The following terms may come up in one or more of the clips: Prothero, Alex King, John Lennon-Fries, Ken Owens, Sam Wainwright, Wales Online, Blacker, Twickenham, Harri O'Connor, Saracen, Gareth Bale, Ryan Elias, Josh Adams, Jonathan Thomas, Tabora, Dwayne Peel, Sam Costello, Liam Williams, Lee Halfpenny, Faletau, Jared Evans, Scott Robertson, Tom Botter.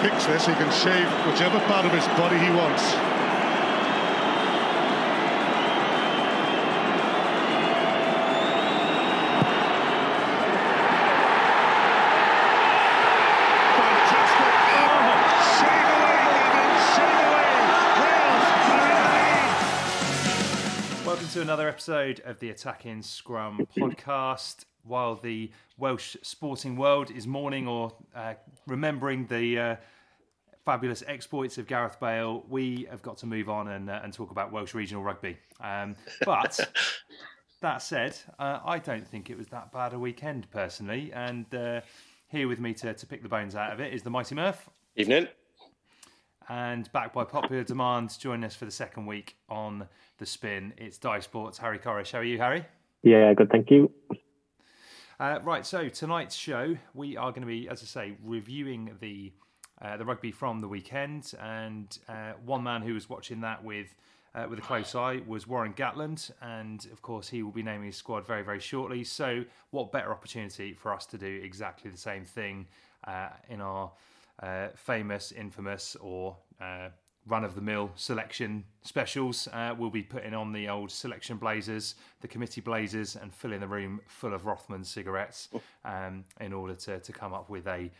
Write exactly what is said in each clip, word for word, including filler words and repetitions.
Kicks this, he can shave whichever part of his body he wants. Fantastic. Oh, shave away, Lennon, shave away. Wales, Lennon. Welcome to another episode of the Attacking Scrum podcast. While the Welsh sporting world is mourning or uh, remembering the uh, fabulous exploits of Gareth Bale, we have got to move on and, uh, and talk about Welsh regional rugby. Um, but that said, uh, I don't think it was that bad a weekend personally. And uh, here with me to, to pick the bones out of it is the mighty Murph. Evening. And back by popular demand to join us for the second week on The Spin, it's Dive Sports' Harri O'Connor. How are you, Harry? Yeah, good, thank you. Uh, right, so tonight's show, we are going to be, as I say, reviewing the uh, the rugby from the weekend. And uh, one man who was watching that with uh, with a close eye was Warren Gatland. And, of course, he will be naming his squad very, very shortly. So what better opportunity for us to do exactly the same thing uh, in our uh, famous, infamous or uh, run-of-the-mill selection specials. Uh, we'll be putting on the old selection blazers, the committee blazers, and filling the room full of Rothman cigarettes um, in order to, to come up with a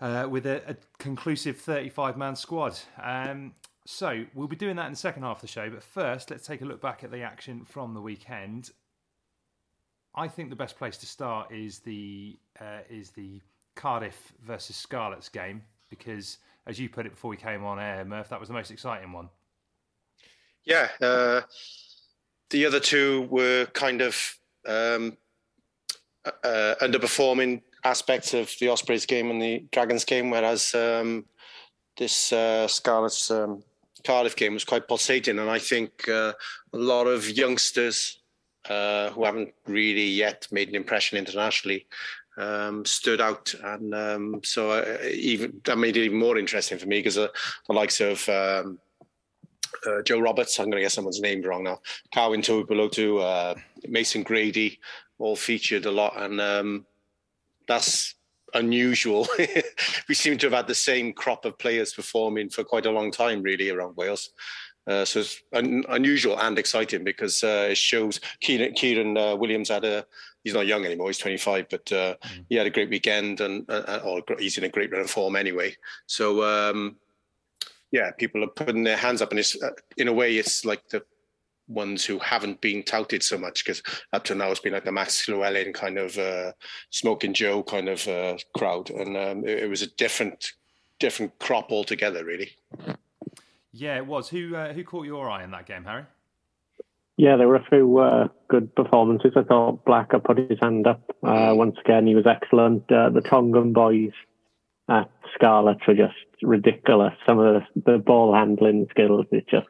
uh, with a, a conclusive thirty-five man squad. Um, so we'll be doing that in the second half of the show, but first let's take a look back at the action from the weekend. I think the best place to start is the uh, is the Cardiff versus Scarlets game, because as you put it before we came on air, Murph, that was the most exciting one. Yeah. Uh, the other two were kind of um, uh, underperforming aspects of the Ospreys game and the Dragons game, whereas um, this uh, Scarlets um, Cardiff game was quite pulsating. And I think uh, a lot of youngsters uh, who haven't really yet made an impression internationally Um, stood out, and um, so uh, even that made it even more interesting for me, because uh, the likes of um, uh, Joe Roberts, I'm going to get someone's name wrong now, Carwyn Tuipulotu, uh, Mason Grady, all featured a lot, and um, that's unusual. We seem to have had the same crop of players performing for quite a long time, really, around Wales. Uh, so it's un- unusual and exciting, because uh, it shows Kieran, Kieran uh, Williams had a, he's not young anymore, he's twenty-five, but uh, mm. he had a great weekend, and uh, or he's in a great run of form anyway. So, um, yeah, people are putting their hands up, and it's, uh, in a way, it's like the ones who haven't been touted so much, because up to now it's been like the Max Llewellyn kind of uh, Smoking Joe kind of uh, crowd. And um, it, it was a different, different crop altogether, really. Yeah, it was. Who uh, who caught your eye in that game, Harry? Yeah, there were a few uh, good performances. I thought Blacker put his hand up uh, once again. He was excellent. Uh, the Tongan boys at Scarlets were just ridiculous. Some of the, the ball handling skills is just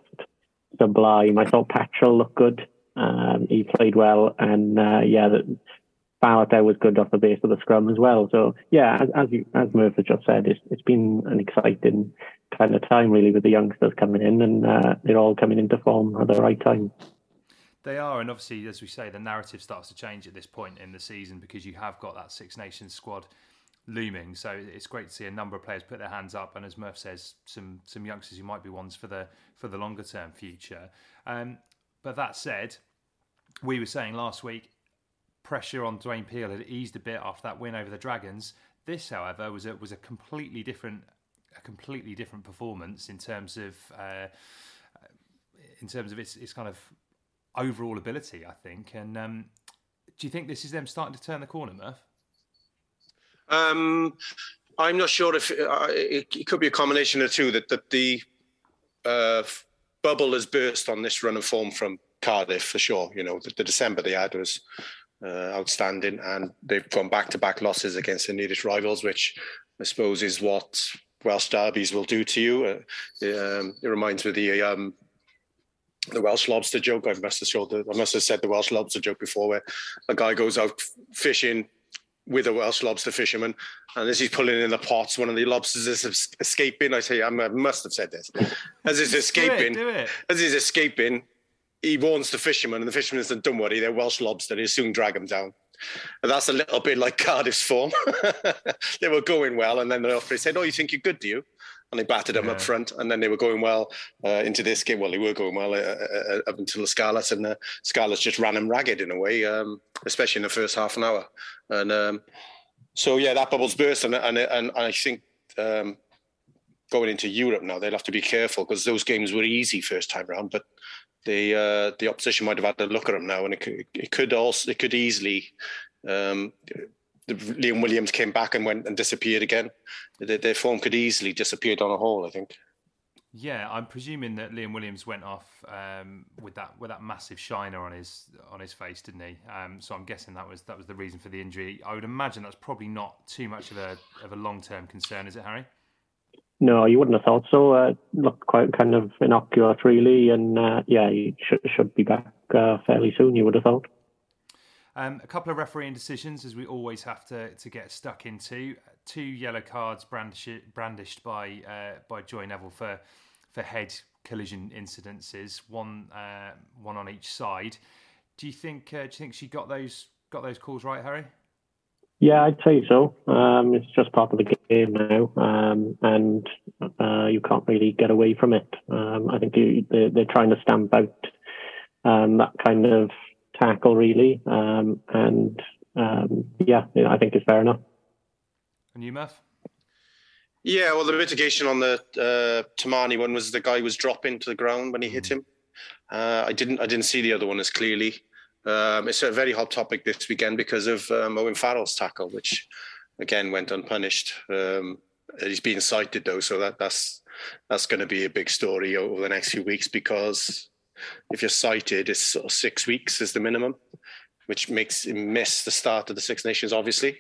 the Blyme. I thought Patchell looked good. Um, he played well, and uh, yeah, the Faletau was good off the base of the scrum as well. So yeah, as as, you, as Murphy just said, it's, it's been an exciting kind of time really with the youngsters coming in, and uh, they're all coming into form at the right time. They are, and obviously, as we say, the narrative starts to change at this point in the season because you have got that Six Nations squad looming. So it's great to see a number of players put their hands up, and as Murph says, some some youngsters who might be ones for the for the longer term future. Um, but that said, we were saying last week, pressure on Dwayne Peel had eased a bit after that win over the Dragons. This, however, was a, was a completely different a completely different performance in terms of uh, in terms of its its kind of overall ability, I think. And um, do you think this is them starting to turn the corner, Murph? Um, I'm not sure if uh, it, it could be a combination of two. That that the uh, bubble has burst on this run of form from Cardiff for sure. You know, the, the December they had was uh, outstanding, and they've gone back-to-back losses against the nearest rivals, which I suppose is what Welsh derbies will do to you. Uh, um, it reminds me of the. Um, The Welsh lobster joke. I must have showed the, I must have said the Welsh lobster joke before, where a guy goes out fishing with a Welsh lobster fisherman, and as he's pulling in the pots, one of the lobsters is escaping. I say, I must have said this. As he's escaping, do it, do it. as he's escaping, he warns the fisherman, and the fisherman says, "Don't worry, they're Welsh lobster. He'll soon drag them down." And that's a little bit like Cardiff's form. They were going well, and then the referee said, "Oh, you think you're good, do you?" And they battered them yeah. up front, and then they were going well uh, into this game. Well, they were going well uh, uh, up until the Scarlets, and the Scarlets just ran them ragged in a way, um, especially in the first half an hour. And um, so, yeah, that bubble's burst, and and, and I think um, going into Europe now, they'll have to be careful because those games were easy first time round, but the uh, the opposition might have had a look at them now, and it could, it could also it could easily. Um, Liam Williams came back and went and disappeared again. Their, their form could easily disappear down a hole, I think. Yeah, I'm presuming that Liam Williams went off um, with that with that massive shiner on his on his face, didn't he? Um, so I'm guessing that was that was the reason for the injury. I would imagine that's probably not too much of a of a long term concern, is it, Harry? No, you wouldn't have thought so. Uh, looked quite kind of innocuous, really, and uh, yeah, he should, should be back uh, fairly soon. You would have thought. Um, a couple of refereeing decisions, as we always have to, to get stuck into. Two yellow cards brandish, brandished by uh, by Joy Neville for for head collision incidences. One uh, one on each side. Do you think uh, do you think she got those got those calls right, Harry? Yeah, I'd say so. Um, it's just part of the game now, um, and uh, you can't really get away from it. Um, I think you, they're, they're trying to stamp out um, that kind of tackle really, um, and um, yeah, you know, I think it's fair enough. And you, Murph? Yeah, well, the mitigation on the uh, Tamani one was the guy was dropping to the ground when he hit him. Uh, I didn't, I didn't see the other one as clearly. Um, it's a very hot topic this weekend because of um, Owen Farrell's tackle, which again went unpunished. Um, he's been cited though, so that that's that's going to be a big story over the next few weeks because. If you're cited, it's sort of six weeks is the minimum, which makes him miss the start of the Six Nations, obviously.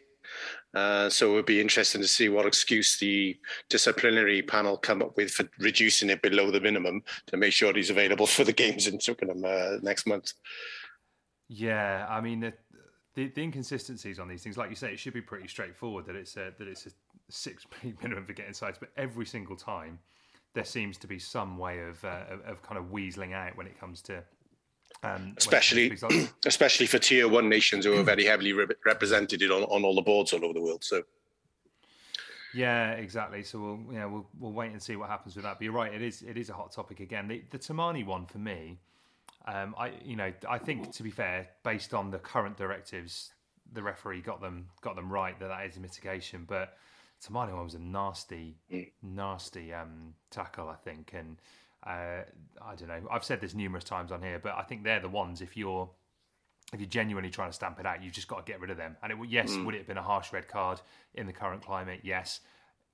Uh, so it would be interesting to see what excuse the disciplinary panel come up with for reducing it below the minimum to make sure he's available for the games in Twickenham uh, next month. Yeah, I mean, the, the the inconsistencies on these things, like you say, it should be pretty straightforward that it's a, that it's a six-week minimum for getting cited, but every single time, there seems to be some way of uh, of kind of weaseling out when it comes to, um, especially comes to especially for tier one nations who are very heavily re- represented on, on all the boards all over the world. So, yeah, exactly. So we'll yeah we'll we'll wait and see what happens with that. But you're right, it is it is a hot topic again. The, the Tamani one for me, um, I you know I think to be fair, based on the current directives, the referee got them got them right that that is a mitigation, but. Tamani one was a nasty, nasty um, tackle, I think. And uh, I don't know, I've said this numerous times on here, but I think they're the ones, if you're if you're genuinely trying to stamp it out, you've just got to get rid of them. And it, yes, mm. would it have been a harsh red card in the current climate? Yes.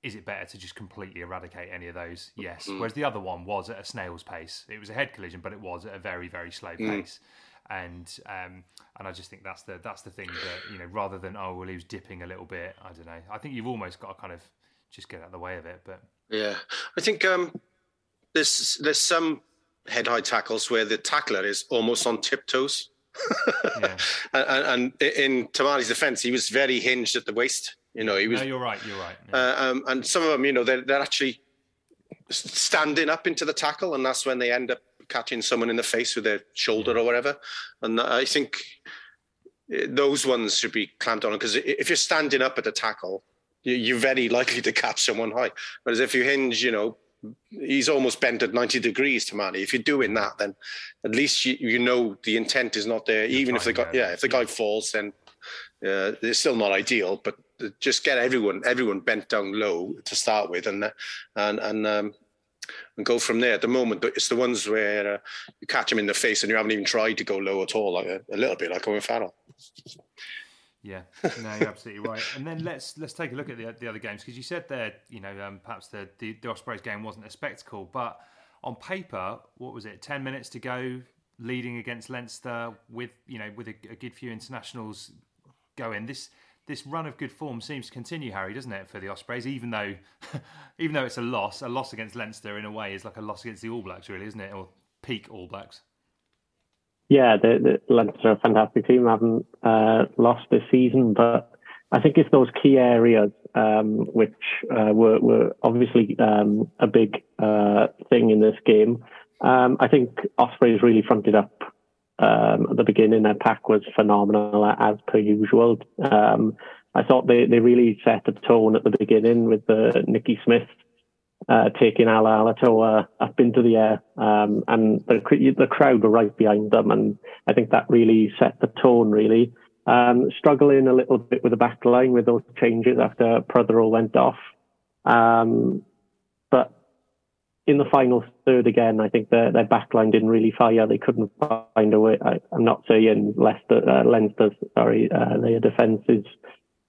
Is it better to just completely eradicate any of those? Yes. Mm. Whereas the other one was at a snail's pace. It was a head collision, but it was at a very, very slow mm. pace. And um, and I just think that's the that's the thing that, you know, rather than, oh, well, he was dipping a little bit, I don't know. I think you've almost got to kind of just get out of the way of it. But yeah, I think um, there's, there's some head-high tackles where the tackler is almost on tiptoes. Yeah. and, and in Tamani's defence, he was very hinged at the waist. You know, he was. No, you're right. You're right. Yeah. Uh, um, and some of them, you know, they're, they're actually standing up into the tackle, and that's when they end up catching someone in the face with their shoulder yeah. or whatever. And I think those ones should be clamped on, because if you're standing up at the tackle, you're very likely to catch someone high. Whereas if you hinge, you know, he's almost bent at ninety degrees, Tamani. If you're doing that, then at least you, you know the intent is not there. You're even if the guy, yeah, if the guy falls, then uh, it's still not ideal. But just get everyone, everyone bent down low to start with, and and and um, and go from there. At the moment, but it's the ones where uh, you catch him in the face and you haven't even tried to go low at all, like a, a little bit like Owen Farrell. Yeah, no, you're absolutely right. And then let's let's take a look at the the other games, because you said there, you know, um, perhaps the, the the Ospreys game wasn't a spectacle, but on paper, what was it? Ten minutes to go, leading against Leinster with you know with a, a good few internationals going. This this run of good form seems to continue, Harry, doesn't it, for the Ospreys? Even though even though it's a loss, a loss against Leinster in a way is like a loss against the All Blacks, really, isn't it? Or peak All Blacks. Yeah, the, the Leinster are a fantastic team. I haven't uh, lost this season, but I think it's those key areas um, which uh, were, were obviously um, a big uh, thing in this game. Um, I think Ospreys really fronted up um, at the beginning. Their pack was phenomenal, as per usual. Um, I thought they, they really set the tone at the beginning with the Nicky Smith Uh, taking Ala Alatoa up into the air, um, and the, the crowd were right behind them, and I think that really set the tone, really. Um, struggling a little bit with the back line with those changes after Prothero went off. Um, but in the final third again, I think their, their back line didn't really fire. They couldn't find a way. I, I'm not saying Leicester, uh, Leinster, sorry, uh, their defence is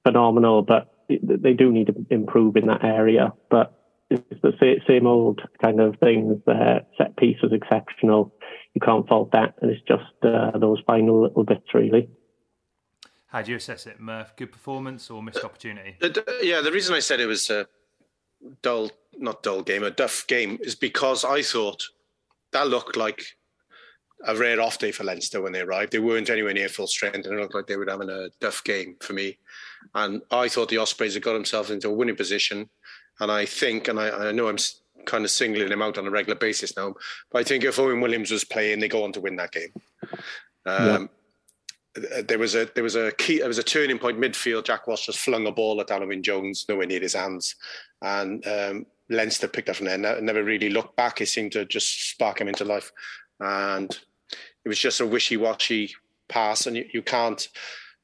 phenomenal, but they do need to improve in that area. But it's the same old kind of things. The set piece was exceptional. You can't fault that. And it's just uh, those final little bits, really. How do you assess it, Murph? Good performance or missed opportunity? Uh, yeah, the reason I said it was a dull, not dull game, a duff game is because I thought that looked like a rare off day for Leinster when they arrived. They weren't anywhere near full strength, and it looked like they were having a duff game for me. And I thought the Ospreys had got themselves into a winning position. And I think, and I, I know I'm kind of singling him out on a regular basis now, but I think if Owen Williams was playing, they go on to win that game. Um, yeah. There was a there was a key there was a turning point midfield. Jack Walsh just flung a ball at Donovan Jones, nowhere near his hands, and um, Leinster picked up from there. Never really looked back. It seemed to just spark him into life, and it was just a wishy-washy pass. And you, you can't.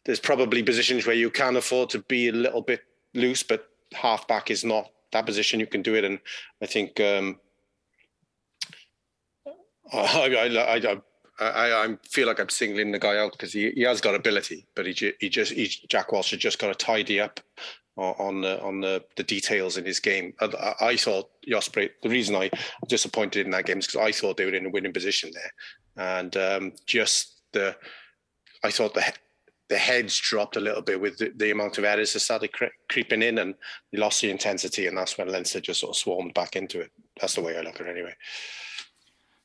There's probably positions where you can afford to be a little bit loose, but halfback is not that position you can do it. And I think um, I, I, I, I, I feel like I'm singling the guy out because he, he has got ability, but he, he just he, Jack Walsh has just got to tidy up on the, on the, the details in his game. I, I thought the Osprey, the reason I disappointed in that game is because I thought they were in a winning position there, and um, just the I thought the the heads dropped a little bit with the, the amount of errors that started cre- creeping in, and they lost the intensity, and that's when Leinster just sort of swarmed back into it. That's the way I look at it anyway.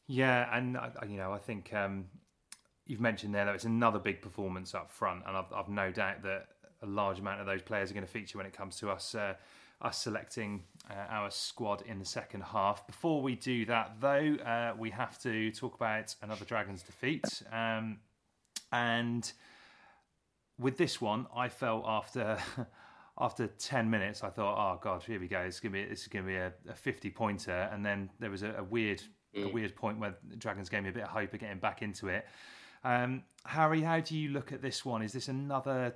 Yeah, and, I, you know, I think um, you've mentioned there that it's another big performance up front, and I've, I've no doubt that a large amount of those players are going to feature when it comes to us, uh, us selecting uh, our squad in the second half. Before we do that, though, uh, we have to talk about another Dragons defeat. Um, and... With this one, I felt after after ten minutes, I thought, "Oh God, here we go. It's gonna be this is gonna be a, a fifty pointer." And then there was a, a weird mm. a weird point where the Dragons gave me a bit of hope of getting back into it. Um, Harry, how do you look at this one? Is this another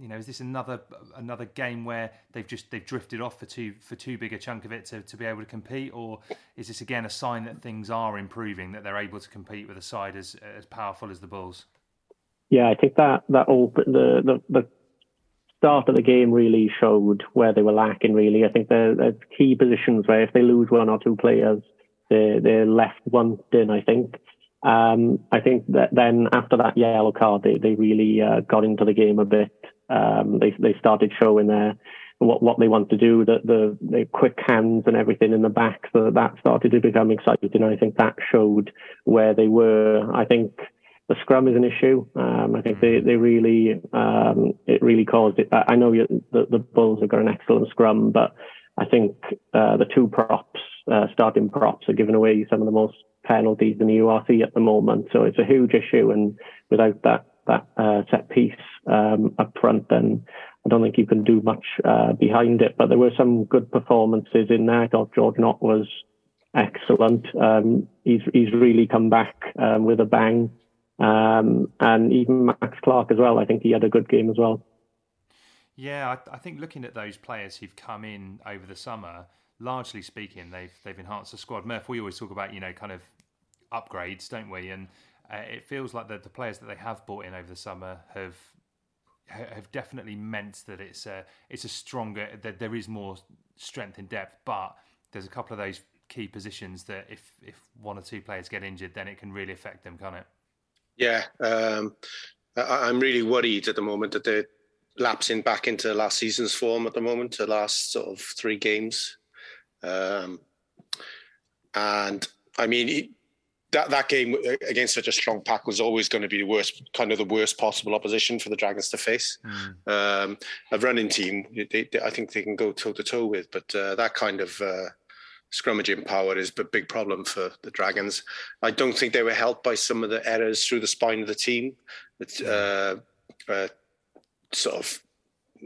you know is this another another game where they've just they've drifted off for too for too big a chunk of it to, to be able to compete, or is this again a sign that things are improving, that they're able to compete with a side as as powerful as the Bulls? Yeah, I think that that all the, the the start of the game really showed where they were lacking. Really, I think there are key positions where if they lose one or two players, they they're left wanting. I think. Um, I think that then after that yellow card, they they really uh, got into the game a bit. Um, they they started showing their what, what they want to do, the, the, the quick hands and everything in the back. So that started to become exciting. I think that showed where they were. I think the scrum is an issue. Um, I think they, they really, um, it really caused it. I know you, the, the Bulls have got an excellent scrum, but I think uh, the two props, uh, starting props, are giving away some of the most penalties in the U R C at the moment. So it's a huge issue. And without that that uh, set piece um, up front, then I don't think you can do much uh, behind it. But there were some good performances in there. I thought George Knott was excellent. Um, he's he's really come back um, with a bang. Um, and even Max Clark as well. I think he had a good game as well. Yeah, I, I think looking at those players who've come in over the summer, largely speaking, they've they've enhanced the squad. Murph, we always talk about, you know, kind of upgrades, don't we? And uh, it feels like the, the players that they have brought in over the summer have have definitely meant that it's a it's a stronger, that there is more strength in depth. But there's a couple of those key positions that if if one or two players get injured, then it can really affect them, can't it? Yeah, um, I, I'm really worried at the moment that they're lapsing back into last season's form at the moment, the last sort of three games. Um, and, I mean, it, that that game against such a strong pack was always going to be the worst, kind of the worst possible opposition for the Dragons to face. Mm. Um, a running team, they, they, I think they can go toe-to-toe with, but uh, that kind of... Uh, scrummaging power is a big problem for the Dragons. I don't think they were helped by some of the errors through the spine of the team. It's, uh, uh, sort of,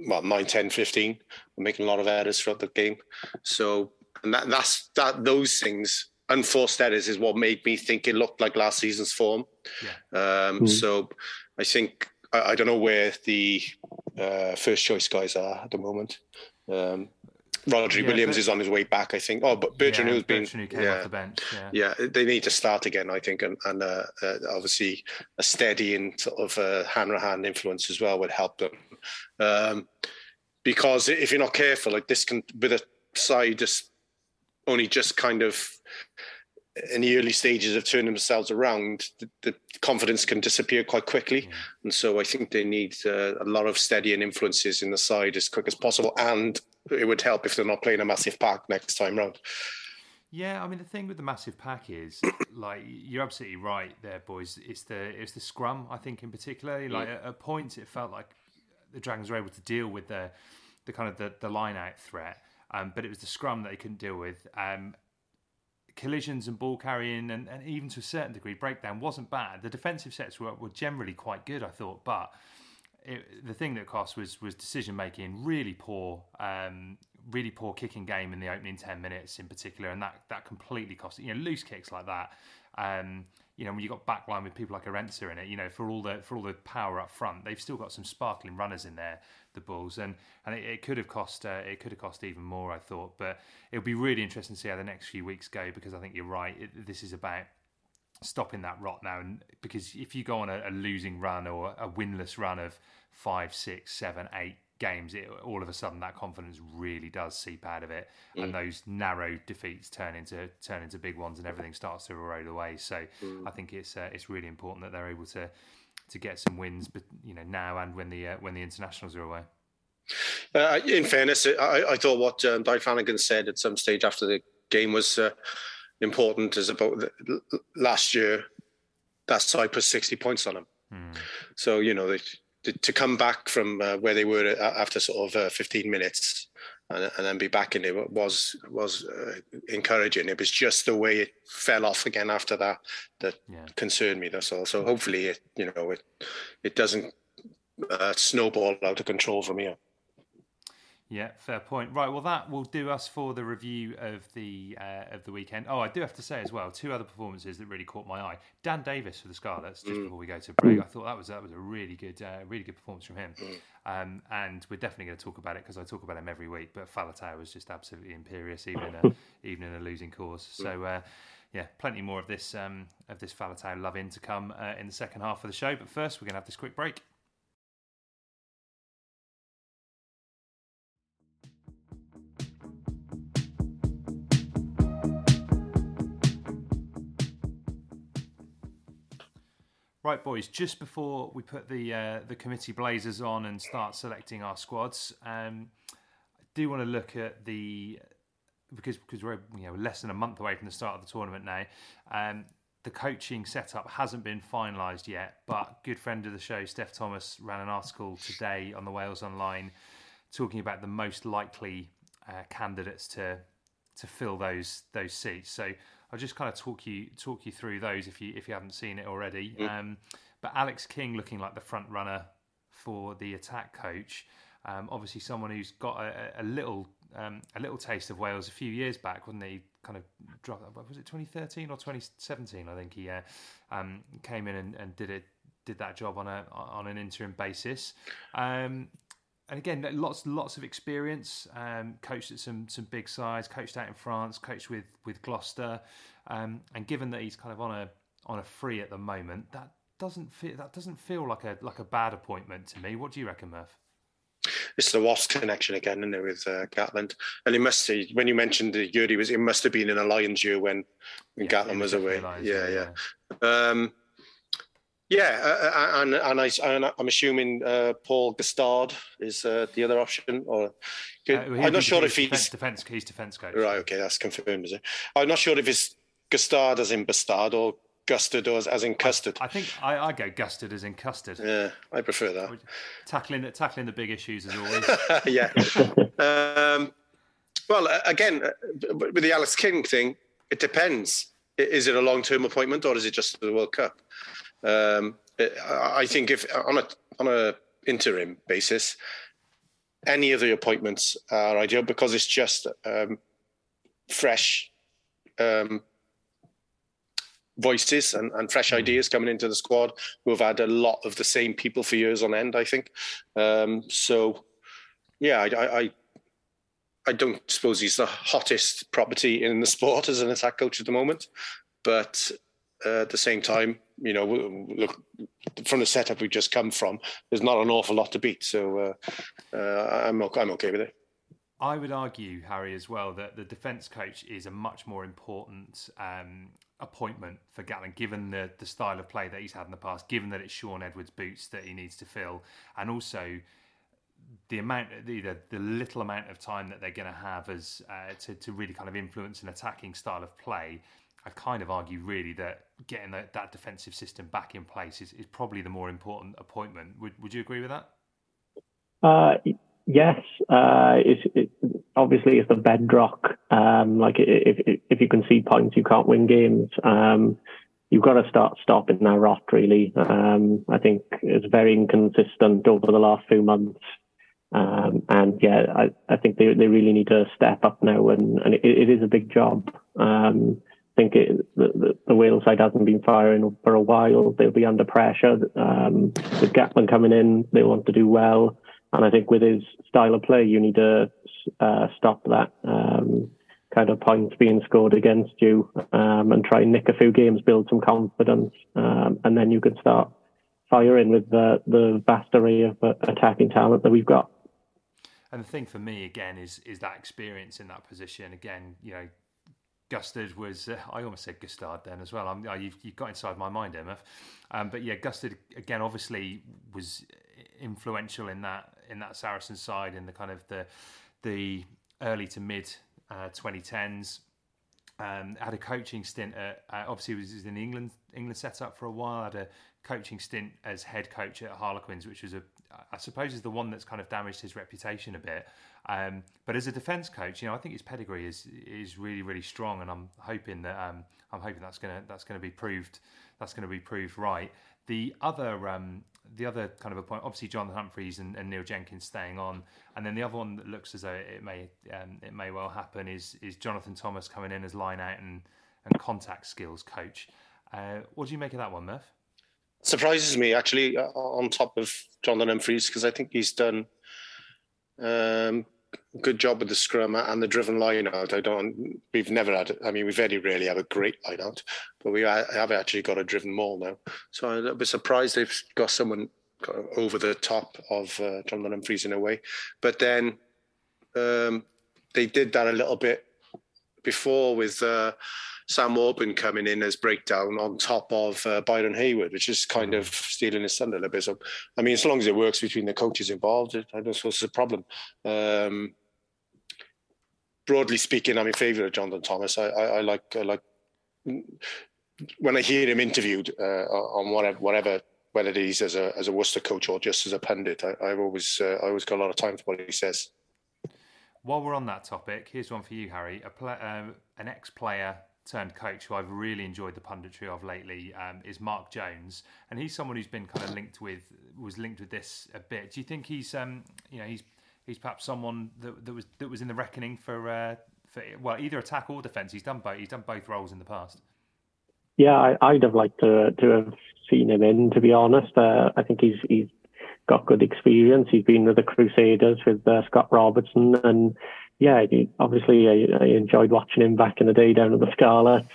well, nine, ten, fifteen. We're making a lot of errors throughout the game. So, and that, that's that. Those things, unforced errors, is what made me think it looked like last season's form. Yeah. Um, mm-hmm. So, I think I, I don't know where the uh, first choice guys are at the moment. Um, Rodri yeah, Williams but, is on his way back, I think. Oh, but Bertrand, yeah, who's been... Bertrand who came yeah, off the bench. Yeah. yeah, they need to start again, I think. And, and uh, uh, obviously a steady and sort of uh, Hanrahan influence as well would help them. Um, because if you're not careful, like this can... With a side just only just kind of... in the early stages of turning themselves around, the, the confidence can disappear quite quickly. Yeah. And so I think they need uh, a lot of steadying influences in the side as quick as possible. And it would help if they're not playing a massive pack next time round. Yeah, I mean, the thing with the massive pack is, like, you're absolutely right there, boys. It's the it's the scrum, I think, in particular. Like, yeah. at, at points, it felt like the Dragons were able to deal with the, the kind of the, the line-out threat. Um, but it was the scrum that they couldn't deal with. Um Collisions and ball carrying and, and even to a certain degree breakdown wasn't bad. The defensive sets were, were generally quite good, I thought, but it, the thing that cost was was decision making. Really poor, um, really poor kicking game in the opening ten minutes in particular, and that that completely cost. You know, loose kicks like that. Um, you know, when you got backline with people like Arentza in it, you know, for all the for all the power up front, they've still got some sparkling runners in there, the Bulls, and and it, it could have cost uh, it could have cost even more, I thought. But it'll be really interesting to see how the next few weeks go, because I think you're right. It, this is about stopping that rot now, and because if you go on a, a losing run or a winless run of five, six, seven, eight games, it, all of a sudden that confidence really does seep out of it, mm. and those narrow defeats turn into turn into big ones, and everything starts to erode away. So mm. I think it's uh, it's really important that they're able to to get some wins, but you know, now and when the uh, when the internationals are away. Uh, in fairness, I, I thought what um, Di Flanagan said at some stage after the game was uh, important. As about the, last year, that side put sixty points on them, mm. so you know they. To come back from uh, where they were after sort of uh, fifteen minutes and, and then be back in it was was uh, encouraging. It was just the way it fell off again after that that yeah. concerned me. That's all. So hopefully, it, you know, it it doesn't uh, snowball out of control from here. Yeah, fair point. Right, well, that will do us for the review of the uh, of the weekend. Oh, I do have to say as well, two other performances that really caught my eye. Dan Davis for the Scarlets, just mm. before we go to break. I thought that was that was a really good, uh, really good performance from him. Mm. Um, and we're definitely going to talk about it because I talk about him every week. But Faletau was just absolutely imperious, even in a, even in a losing cause. So. Uh, Yeah, plenty more of this um, of this Faletau love in to come uh, in the second half of the show. But first, we're going to have this quick break. Right, boys, just before we put the uh, the committee blazers on and start selecting our squads, um, do want to look at the because because we're you know less than a month away from the start of the tournament now. Um, the coaching setup hasn't been finalised yet, but good friend of the show, Steph Thomas, ran an article today on the Wales Online talking about the most likely uh, candidates to to fill those those seats. So I'll just kind of talk you talk you through those if you if you haven't seen it already. Mm. Um, but Alex King looking like the front runner for the attack coach. Um, obviously, someone who's got a, a little um, a little taste of Wales a few years back, wasn't he? Kind of dropped. Was it twenty thirteen or twenty seventeen? I think he uh, um, came in and, and did it did that job on a on an interim basis. Um, and again, lots lots of experience. Um, coached at some some big sides. Coached out in France. Coached with with Gloucester. Um, and given that he's kind of on a on a free at the moment, that doesn't feel that doesn't feel like a like a bad appointment to me. What do you reckon, Murph? It's the Wasps connection again, isn't it, with uh, Gatland? And it must be, when you mentioned the year he was, it must have been in a Lions year when, when yeah, Gatland was away. Lions, yeah, yeah, yeah. Um, yeah, uh, and and, I, and I'm assuming uh, Paul Gustard is uh, the other option. Or uh, well, I'm not sure if he's defense. He's defense coach. Right. Okay, that's confirmed. Is it? I'm not sure if it's Gustard as in Bastard or Gustard or as in custard. I, I think I, I go Gustard as in custard. Yeah, I prefer that. Tackling tackling the big issues as always. Yeah. um, well, again, with the Alex King thing, it depends. Is it a long-term appointment or is it just the World Cup? Um, I think if on a on a interim basis, any of the appointments are ideal because it's just um, fresh. Um, voices and, and fresh ideas coming into the squad. We've had a lot of the same people for years on end, I think. Um, so, yeah, I, I I don't suppose he's the hottest property in the sport as an attack coach at the moment. But uh, at the same time, you know, look, from the setup we've just come from, there's not an awful lot to beat. So uh, uh, I'm, okay, I'm okay with it. I would argue, Harry, as well, that the defence coach is a much more important um, appointment for Gatland, given the, the style of play that he's had in the past, given that it's Sean Edwards' boots that he needs to fill, and also the amount, the the, the little amount of time that they're going to have as uh, to to really kind of influence an attacking style of play. I'd kind of argue really that getting that, that defensive system back in place is, is probably the more important appointment. Would Would you agree with that? Uh. Yes, uh, it's, it, obviously it's the bedrock. Um, like if if you concede points, you can't win games. Um, you've got to start stopping that rot. Really, um, I think it's very inconsistent over the last few months. Um, and yeah, I, I think they they really need to step up now, and, and it, it is a big job. Um, I think it, the, the Wales side hasn't been firing for a while. They'll be under pressure. Um, with Gatland coming in, they want to do well. And I think with his style of play, you need to uh, stop that um, kind of points being scored against you um, and try and nick a few games, build some confidence. Um, and then you can start firing with the, the vast array of uh, attacking talent that we've got. And the thing for me, again, is is that experience in that position. Again, you know, Gustard was, uh, I almost said Gustard then as well. I'm, I, you've, you've got inside my mind, M F. Um, but yeah, Gustard, again, obviously was influential in that in that Saracen side in the kind of the the early to mid uh, twenty tens. Um, had a coaching stint at, uh, obviously was in the England England setup for a while. Had a coaching stint as head coach at Harlequins, which was a I suppose is the one that's kind of damaged his reputation a bit. Um, but as a defence coach, you know, I think his pedigree is is really really strong, and I'm hoping that um, I'm hoping that's gonna that's gonna be proved that's gonna be proved right. The other um, the other kind of a point, obviously Jonathan Humphries and, and Neil Jenkins staying on, and then the other one that looks as though it may um, it may well happen is is Jonathan Thomas coming in as line out and, and contact skills coach. Uh, what do you make of that one, Murph? Surprises me actually uh, on top of John Lennon-Fries because I think he's done um, a good job with the scrum and the driven line out. I don't, we've never had, I mean, we very rarely have a great line out, but we have actually got a driven maul now. So I'm a little bit surprised they've got someone over the top of uh, John Lennon-Fries in a way. But then um, they did that a little bit before with uh, Sam Orban coming in as breakdown on top of uh, Byron Hayward, which is kind of stealing his thunder a little bit. So, I mean, as long as it works between the coaches involved, I don't suppose it's a problem. Um, broadly speaking, I'm in favour of Jonathan Thomas. I, I, I like I like when I hear him interviewed uh, on whatever, whatever, whether it is as a as a Worcester coach or just as a pundit. I, I've always uh, I always got a lot of time for what he says. While we're on that topic, here's one for you, Harry. A play, uh, an ex-player turned coach who I've really enjoyed the punditry of lately um, is Mark Jones, and he's someone who's been kind of linked with was linked with this a bit. Do you think he's um, you know he's he's perhaps someone that, that was that was in the reckoning for uh, for well either attack or defence? He's done both. He's done both roles in the past. Yeah, I, I'd have liked to to have seen him in. To be honest, uh, I think he's he's. got good experience. He's been with the Crusaders with uh, Scott Robertson, and yeah, obviously I, I enjoyed watching him back in the day down at the Scarlets.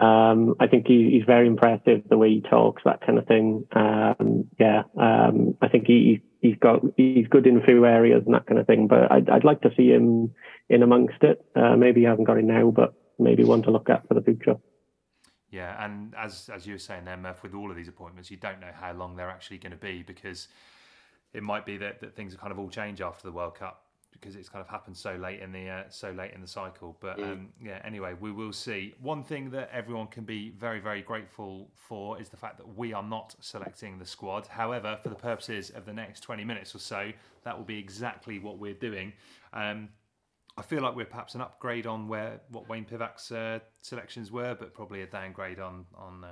Um, I think he, he's very impressive the way he talks, that kind of thing. Um, yeah, um, I think he, he's got he's good in a few areas and that kind of thing. But I'd, I'd like to see him in amongst it. Uh, maybe he hasn't got it now, but maybe one to look at for the future. Yeah, and as as you were saying there, Murph, with all of these appointments, you don't know how long they're actually going to be, because it might be that, that things kind of all change after the World Cup, because it's kind of happened so late in the uh, so late in the cycle. But um, yeah, anyway, we will see. One thing that everyone can be very, very grateful for is the fact that we are not selecting the squad. However, for the purposes of the next twenty minutes or so, that will be exactly what we're doing. Um, I feel like we're perhaps an upgrade on where what Wayne Pivac's uh, selections were, but probably a downgrade on on. Uh,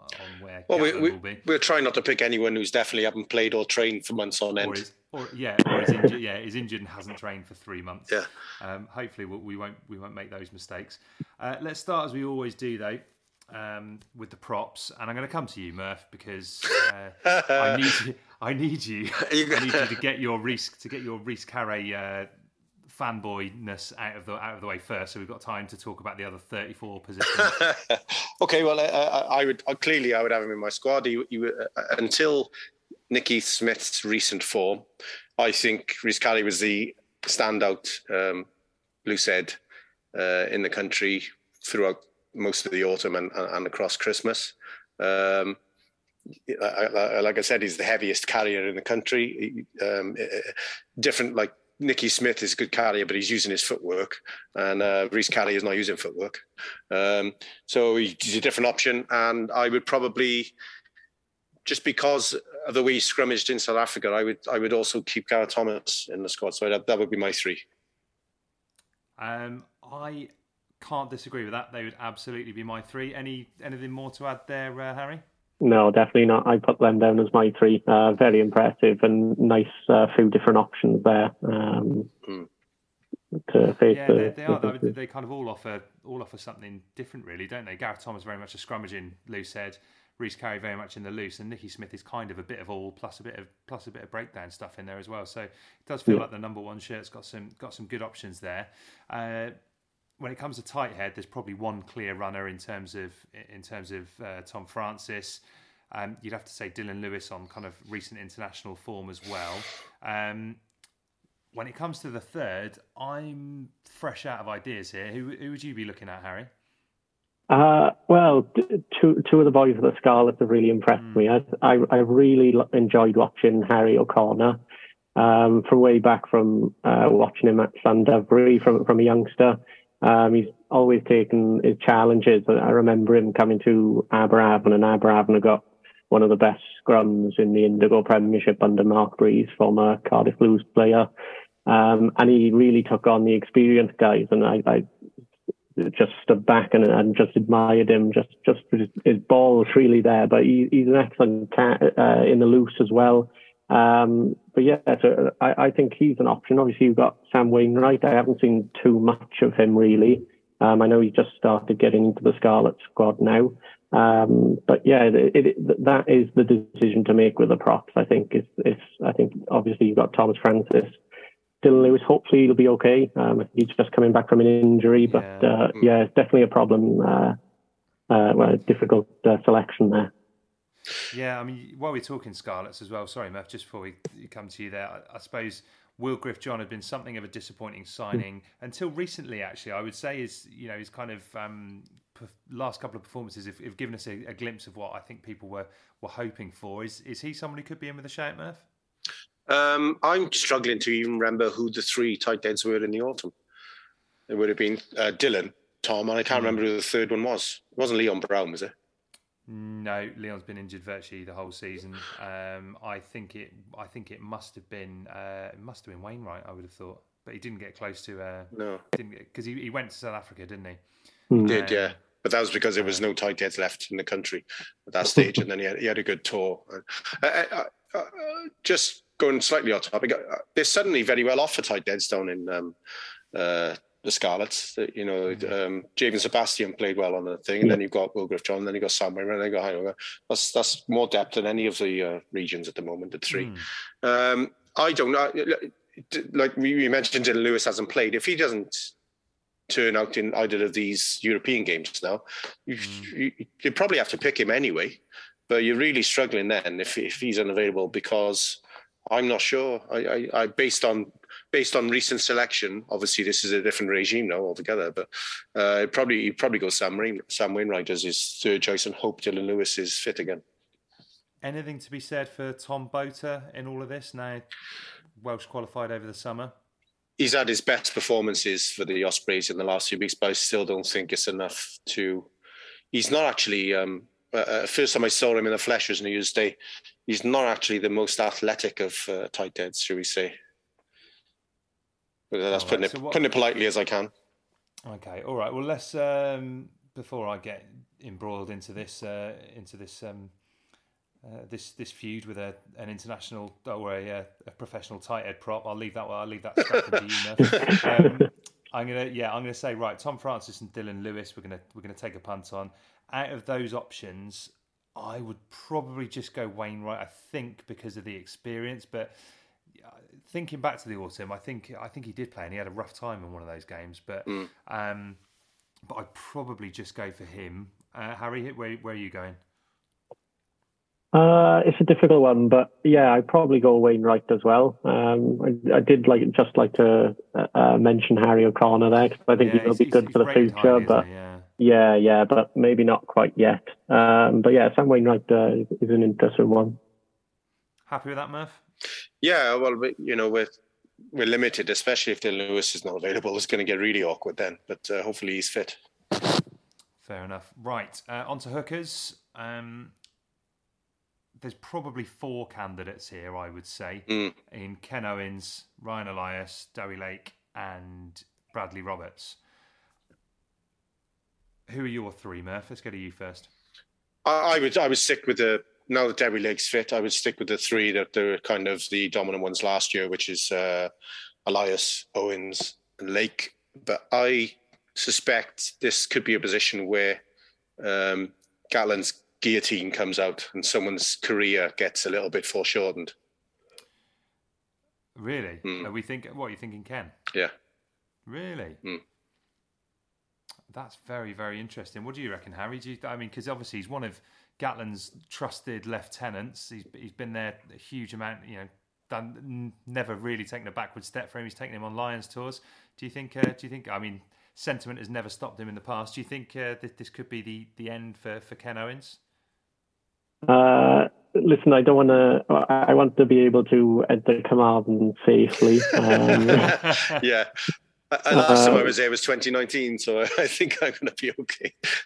On where well, we, we, will be. We're trying not to pick anyone who's definitely haven't played or trained for months on end. Or is, or, yeah, or is injured, yeah, is injured and hasn't trained for three months. Yeah. Um, hopefully we'll, we won't we won't make those mistakes. Uh, let's start as we always do though, um, with the props, and I'm going to come to you, Murph, because uh, I need you, I need you I need you to get your Rhys to get your Rhys Carré uh, fanboyness out of the out of the way first, so we've got time to talk about the other thirty-four positions. Okay, well, I, I, I would I, clearly I would have him in my squad. He, he, uh, until Nicky Smith's recent form, I think Rhys Carré was the standout um, loose head uh, in the country throughout most of the autumn and, and across Christmas. Um, I, I, like I said, he's the heaviest carrier in the country. Um, different, like. Nicky Smith is a good carrier, but he's using his footwork, and uh, Rhys Carré is not using footwork. Um, so he's a different option, and I would probably, just because of the way he scrummaged in South Africa, I would I would also keep Gareth Thomas in the squad. So that, that would be my three. Um, I can't disagree with that. They would absolutely be my three. Any anything more to add there, uh, Harry? No, definitely not. I put them down as my three. Uh, very impressive and nice uh, few different options there. Um, mm. to face yeah, the, they, they are. The, they kind of all offer all offer something different, really, don't they? Gareth Thomas very much a scrummaging loose head. Rhys Carré very much in the loose, and Nicky Smith is kind of a bit of all plus a bit of plus a bit of breakdown stuff in there as well. So it does feel yeah. like the number one shirt's got some got some good options there. Uh, When it comes to tight head, there's probably one clear runner in terms of in terms of uh, Tom Francis. Um, you'd have to say Dillon Lewis on kind of recent international form as well. Um, when it comes to the third, I'm fresh out of ideas here. Who, who would you be looking at, Harry? Uh, well, two two of the boys of the Scarlets have really impressed mm. me. I, I I really enjoyed watching Harri O'Connor um, from way back from uh, watching him at Sandhurst from from a youngster. Um, he's always taken his challenges. I remember him coming to Aberafon, and Aberafon got one of the best scrums in the Indigo Premiership under Mark Breeze, former Cardiff Blues player. Um, and he really took on the experienced guys, and I, I just stood back and, and just admired him. Just, just his, his ball was really there, but he, he's an excellent cat uh, in the loose as well. Um, but yeah, so I, I think he's an option. Obviously, you've got Sam Wainwright. I haven't seen too much of him really. Um, I know he just started getting into the Scarlet squad now. Um, but yeah, it, it, that is the decision to make with the props. I think it's, it's I think obviously you've got Thomas Francis, Dillon Lewis. Hopefully he'll be okay. Um, he's just coming back from an injury, but yeah, uh, yeah it's definitely a problem. Uh, uh, well, a difficult uh, selection there. Yeah, I mean, while we're talking Scarlets as well, sorry, Murph, just before we come to you there, I, I suppose Will Griff-John had been something of a disappointing signing until recently, actually. I would say his, you know, his kind of um, perf- last couple of performances have, have given us a, a glimpse of what I think people were, were hoping for. Is is he someone who could be in with a shout, Murph? Um, I'm struggling to even remember who the three tight ends were in the autumn. It would have been uh, Dillon, Tom, and I can't remember who the third one was. It wasn't Leon Brown, was it? No, Leon's been injured virtually the whole season. Um, I think it. I think it must have been. Uh, it must have been Wainwright. I would have thought, but he didn't get close to. Uh, no, because he, he went to South Africa, didn't he? He did, um, yeah. But that was because there was no tight heads left in the country at that stage, and then he had, he had a good tour. I, I, I, just going slightly off topic, they're suddenly very well off for tight heads down in um, uh, the Scarlets. You know, um, James Sebastian played well on the thing, and then you've got Will Griffith-John, then you've got Sam Wayman, and then you've got Hinover. That's, that's more depth than any of the uh, regions at the moment, at three. Mm. Um, I don't know. Like we mentioned, Dillon Lewis hasn't played. If he doesn't turn out in either of these European games now, you, you, you probably have to pick him anyway, but you're really struggling then if, if he's unavailable, because I'm not sure. I, I, I based on based on recent selection, obviously this is a different regime now altogether, but uh, probably you probably go Sam, Rain, Sam Wainwright as his third choice and hope Dillon Lewis is fit again. Anything to be said for Tom Boter in all of this? Now Welsh qualified over the summer. He's had his best performances for the Ospreys in the last few weeks, but I still don't think it's enough to... He's not actually... Um, uh, first time I saw him in the flesh was New Year's Day. He's not actually the most athletic of uh, tight heads, shall we say. But that's putting, right. so it, what... putting it politely as I can. Okay, all right. Well, let's... Um, before I get embroiled into this... Uh, into this... Um... Uh, this this feud with a an international or a, a, a professional tight head prop, I'll leave that. I'll leave that stuff to you, Murph. Um, I'm gonna yeah, I'm gonna say right. Tom Francis and Dillon Lewis. We're gonna we're gonna take a punt on. Out of those options, I would probably just go Wainwright. I think because of the experience, but thinking back to the autumn, I think I think he did play and he had a rough time in one of those games. But mm. um, but I'd probably just go for him. Uh, Harry, where where are you going? Uh, it's a difficult one, but yeah, I'd probably go Wainwright as well. Um, I, I did like just like to uh, mention Harri O'Connor there, because I think yeah, he'll be good for the future. High, but yeah. yeah, yeah, but maybe not quite yet. Um, but yeah, Sam Wainwright uh, is an interesting one. Happy with that, Murph? Yeah, well, you know, we're we're limited, especially if Dillon Lewis is not available. It's going to get really awkward then. But uh, hopefully he's fit. Fair enough. Right, uh, on to hookers. Um, There's probably four candidates here, I would say, mm. in Ken Owens, Ryan Elias, Dowie Lake, and Bradley Roberts. Who are your three, Murph? Let's go to you first. I, I would, I would stick with the now that Dowie Lake's fit. I would stick with the three that were kind of the dominant ones last year, which is uh, Elias, Owens, and Lake. But I suspect this could be a position where um, Gatland's guillotine comes out and someone's career gets a little bit foreshortened. Really? Mm. Are we think? What are you thinking, Ken? Yeah. Really? Mm. That's very, very interesting. What do you reckon, Harry? Do you, I mean, because obviously he's one of Gatland's trusted lieutenants. He's he's been there a huge amount. You know, done, never really taken a backward step for him. He's taken him on Lions tours. Do you think? Uh, do you think? I mean, sentiment has never stopped him in the past. Do you think uh, that this could be the the end for for Ken Owens? Uh, listen, I don't want to. I want to be able to enter Carmarthen safely. Um, yeah, I, last um, time I was there was twenty nineteen, so I think I'm going to be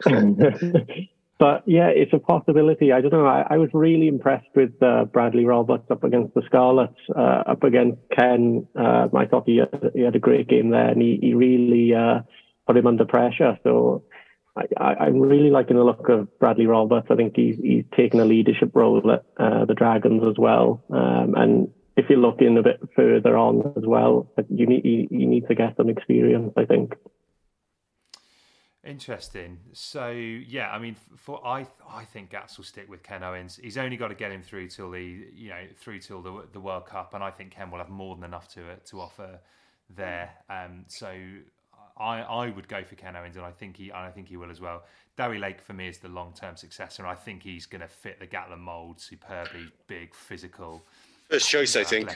okay. But yeah, it's a possibility. I don't know. I, I was really impressed with uh, Bradley Roberts up against the Scarlets, uh, up against Ken. Uh, I thought he had, he had a great game there, and he, he really uh, put him under pressure. So. I, I, I'm really liking the look of Bradley Roberts. I think he's, he's taken a leadership role at uh, the Dragons as well. Um, and if you're looking a bit further on as well, you need you, you need to get some experience, I think. Interesting. So yeah, I mean, for I I think Gats will stick with Ken Owens. He's only got to get him through till the you know through till the the World Cup, and I think Ken will have more than enough to uh, to offer there. Um, so. I, I would go for Ken Owens, and I think he and I think he will as well. Dowie Lake for me is the long-term successor, and I think he's going to fit the Gatland mould superbly. Big, physical, first choice, I think,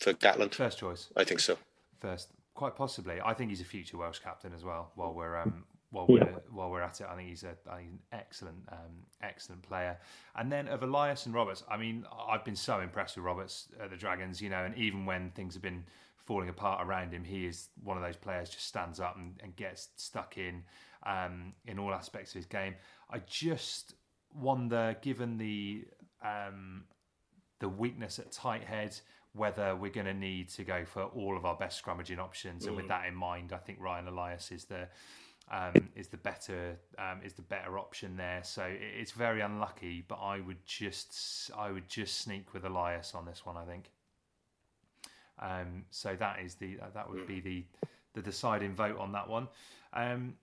for Gatland. First choice, I think so. First, quite possibly. I think he's a future Welsh captain as well. While we're um, while we're yeah. while we're at it. I think he's, a, I think he's an excellent um, excellent player. And then of Elias and Roberts, I mean, I've been so impressed with Roberts at the Dragons, you know, and even when things have been falling apart around him, he is one of those players just stands up and, and gets stuck in um, in all aspects of his game. I just wonder, given the um, the weakness at tight head, whether we're going to need to go for all of our best scrummaging options. Mm. And with that in mind, I think Ryan Elias is the um, is the better um, is the better option there. So it's very unlucky, but I would just I would just sneak with Elias on this one, I think. Um, so that is the that would be the the deciding vote on that one. Um,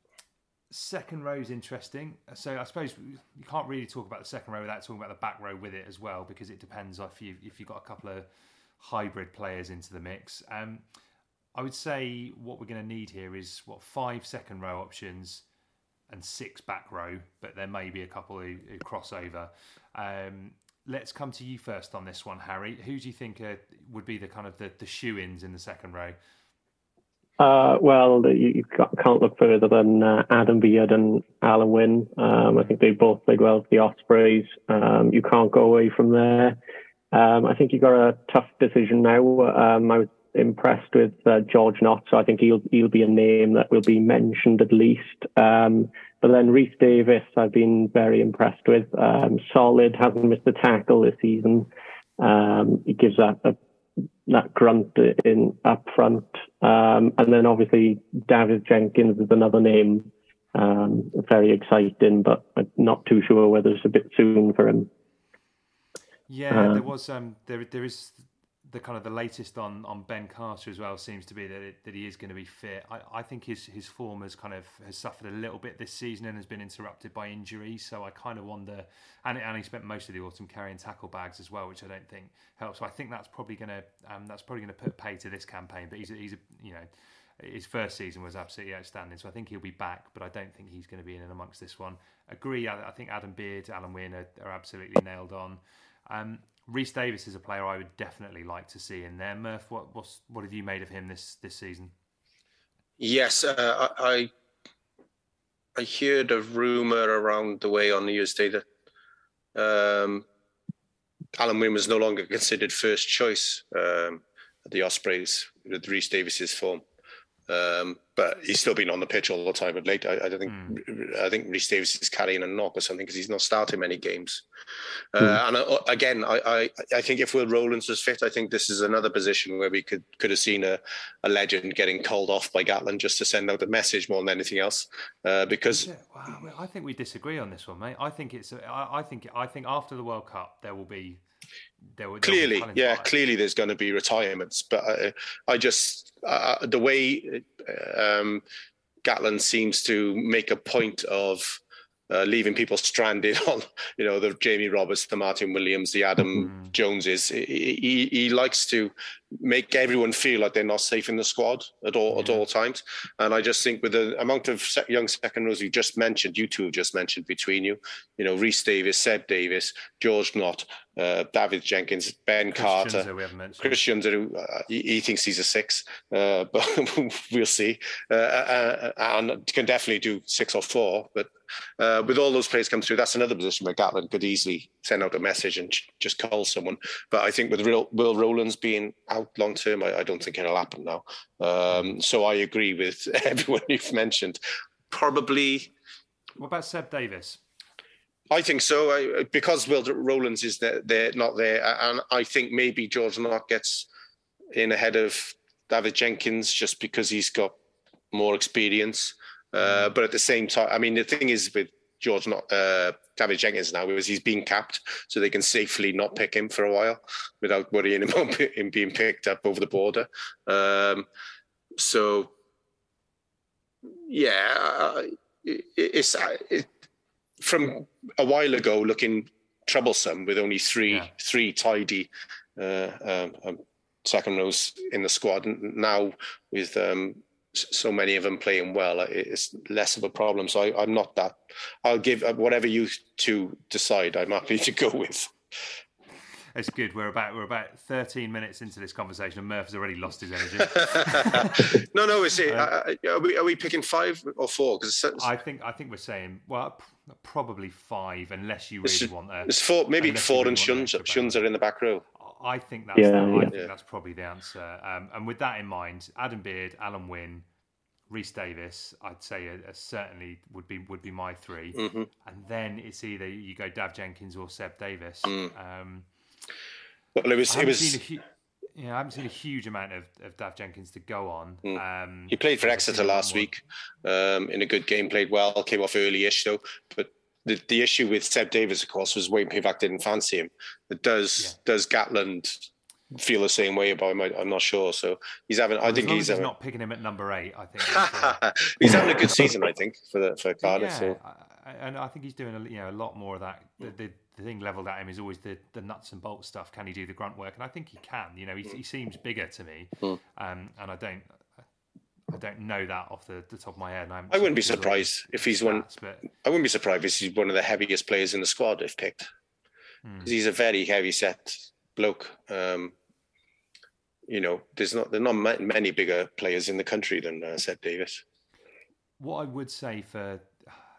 second row is interesting. So I suppose you can't really talk about the second row without talking about the back row with it as well, because it depends if you if you've got a couple of hybrid players into the mix. Um, I would say what we're going to need here is what five second row options and six back row, but there may be a couple who, who cross over. Um, let's come to you first on this one, Harry. Who do you think uh, would be the kind of the, the shoe-ins in the second row? Uh, well, you can't look further than uh, Adam Beard and Alan Wynne. Um, I think they both played well for the Ospreys. Um, you can't go away from there. Um, I think you got a tough decision now. Um, I was impressed with uh, George Knott, so I think he'll he'll be a name that will be mentioned at least. Um, but then Rhys Davies, I've been very impressed with. Um, solid, hasn't missed a tackle this season. Um, he gives that a, that grunt in up front, um, and then obviously David Jenkins is another name. Um, very exciting, but not too sure whether it's a bit soon for him. Yeah, there was um, there there is the kind of the latest on, on Ben Carter as well seems to be that it, that he is going to be fit. I, I think his his form has kind of has suffered a little bit this season and has been interrupted by injury. So I kind of wonder, and and he spent most of the autumn carrying tackle bags as well, which I don't think helps. So I think that's probably going to um, that's probably going to put pay to this campaign. But he's a, he's a, you know, his first season was absolutely outstanding, so I think he'll be back, but I don't think he's going to be in and amongst this one. Agree. I, I think Adam Beard, Alan Wynne are, are absolutely nailed on. Um, Rhys Davies is a player I would definitely like to see in there. Murph, what what's, what have you made of him this, this season? Yes, uh, I I heard a rumour around the way on New Year's Day that um, Alan Wynne was no longer considered first choice um, at the Ospreys with Rhys Davies' form, um, but he's still been on the pitch all the time. But late, I, I don't think mm. I think Rhys Davies is carrying a knock or something because he's not starting many games. Uh, and I, again, I, I, I think if Will Rowlands was fit, I think this is another position where we could, could have seen a, a legend getting called off by Gatland just to send out a message more than anything else. Uh, because yeah, wow, I think we disagree on this one, mate. I think it's I, I think I think after the World Cup there will be there will clearly there will be yeah clearly there's going to be retirements, but I, I just uh, the way um, Gatland seems to make a point of. Uh, leaving people stranded on, you know, the Jamie Roberts, the Martin Williams, the Adam mm. Joneses. He, he, he likes to make everyone feel like they're not safe in the squad at all yeah. at all times. And I just think with the amount of young second rows you just mentioned, you two have just mentioned between you, you know, Rhys Davies, Seb Davies, George Knott, uh, David Jenkins, Ben Christians Carter, we haven't mentioned. Christians, uh, he, he thinks he's a six, uh, but we'll see. Uh, uh, and can definitely do six or four, but Uh, with all those players come through, that's another position where Gatland could easily send out a message and ch- just call someone. But I think with Will Rowlands being out long term, I, I don't think it'll happen now. Um, so I agree with everyone you've mentioned. Probably. What about Seb Davies? I think so, I, because Will Rowlands is there, they're not there, and I think maybe George Knott gets in ahead of David Jenkins just because he's got more experience. Uh, but at the same time, I mean, the thing is with George, not uh, David Jenkins now, is he's been capped, so they can safely not pick him for a while without worrying about him being picked up over the border. Um, so, yeah, it, it's it, from a while ago looking troublesome with only three yeah. three tidy uh, um, um, second rows in the squad. Now with um, so many of them playing well, it's less of a problem. So I, I'm not that. I'll give whatever you two decide. I'm happy to go with. It's good. We're about we're about thirteen minutes into this conversation, and Murph has already lost his energy. no, no. Is it? Um, are we are we picking five or four? Because I think I think we're saying well, probably five, unless you really want that. It's four, maybe four, really and Shuns Shuns are in the back row. I think that's yeah, the, yeah. I think that's probably the answer. Um, and with that in mind, Adam Beard, Alan Wynne, Rhys Davies, I'd say a, a certainly would be would be my three. Mm-hmm. And then it's either you go Dav Jenkins or Seb Davis. Mm. Um, well, it was. I haven't, it was, seen, a hu- you know, I haven't seen a huge amount of, of Dav Jenkins to go on. Mm. Um, he played for Exeter last week um, in a good game, played well, came off early-ish though. But the, the issue with Seb Davis, of course, was Wayne Pivac didn't fancy him. It does yeah. does Gatland feel the same way about him? I, I'm not sure. So he's having. Well, I think as long he's, as he's not picking him at number eight. I think uh, he's having a good season. I think for the, for Cardiff. Yeah, so. I, and I think he's doing a, you know a lot more of that. The, the, the thing levelled at him is always the, the nuts and bolts stuff. Can he do the grunt work? And I think he can. You know, he, he seems bigger to me. Mm. Um, and I don't. I don't know that off the, the top of my head. And I'm I wouldn't be surprised if he's stats, one. But... I wouldn't be surprised if he's one of the heaviest players in the squad if picked, because mm. he's a very heavy set bloke. Um, you know, there's not there are not many bigger players in the country than uh, Seb Davis. What I would say for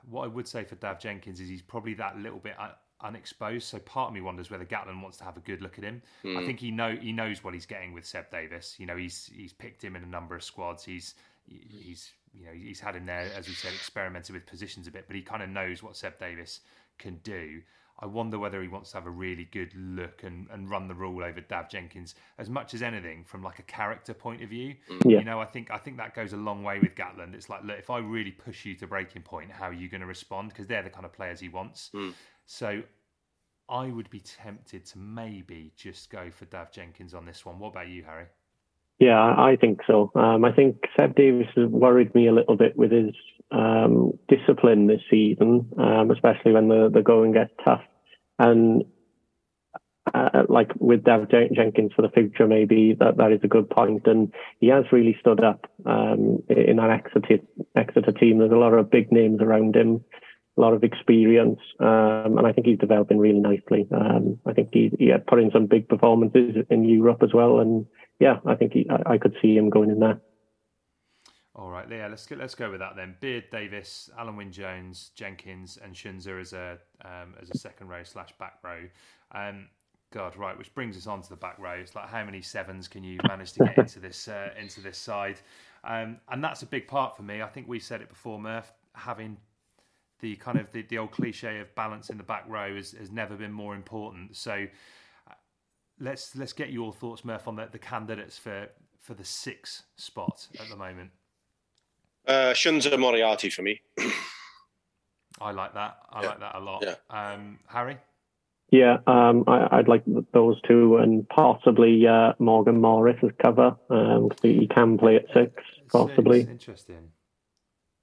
what I would say for Dav Jenkins is he's probably that little bit unexposed. So part of me wonders whether Gatland wants to have a good look at him. Mm. I think he know he knows what he's getting with Seb Davis. You know, he's he's picked him in a number of squads. He's he's you know he's had him there, as we said, experimented with positions a bit, but he kind of knows what Seb Davis can do. I wonder whether he wants to have a really good look and, and run the rule over Dav Jenkins as much as anything from like a character point of view. Yeah. You know, I think I think that goes a long way with Gatland. It's like, look, if I really push you to breaking point, how are you going to respond? Because they're the kind of players he wants. Mm. So I would be tempted to maybe just go for Dav Jenkins on this one. What about you, Harry? Yeah, I think so. Um, I think Seb Davis has worried me a little bit with his um, discipline this season, um, especially when the, the going gets tough. And uh, like with Dav Jenkins for the future, maybe that, that is a good point. And he has really stood up um, in that Exeter, Exeter team. There's a lot of big names around him, a lot of experience, um, and I think he's developing really nicely. Um, I think he, he had put in some big performances in Europe as well, and yeah, I think he, I, I could see him going in there. All right, yeah, let's go, let's go with that then. Beard, Davis, Alan Wynne-Jones, Jenkins, and Shunza as a um, as a second row slash back row. Um, God, right, which brings us on to the back row. It's like how many sevens can you manage to get into this uh, into this side? Um, and that's a big part for me. I think we said it before, Murph, having the kind of the, the old cliche of balance in the back row has, has never been more important. So uh, let's let's get your thoughts, Murph, on the, the candidates for, for the sixth spot at the moment. Uh, Shunza Moriarty for me. I like that. I yeah. like that a lot. Yeah. Um, Harry? Yeah, um, I, I'd like those two and possibly uh, Morgan Morris as cover. Um, he can play at six, possibly. It's, it's interesting.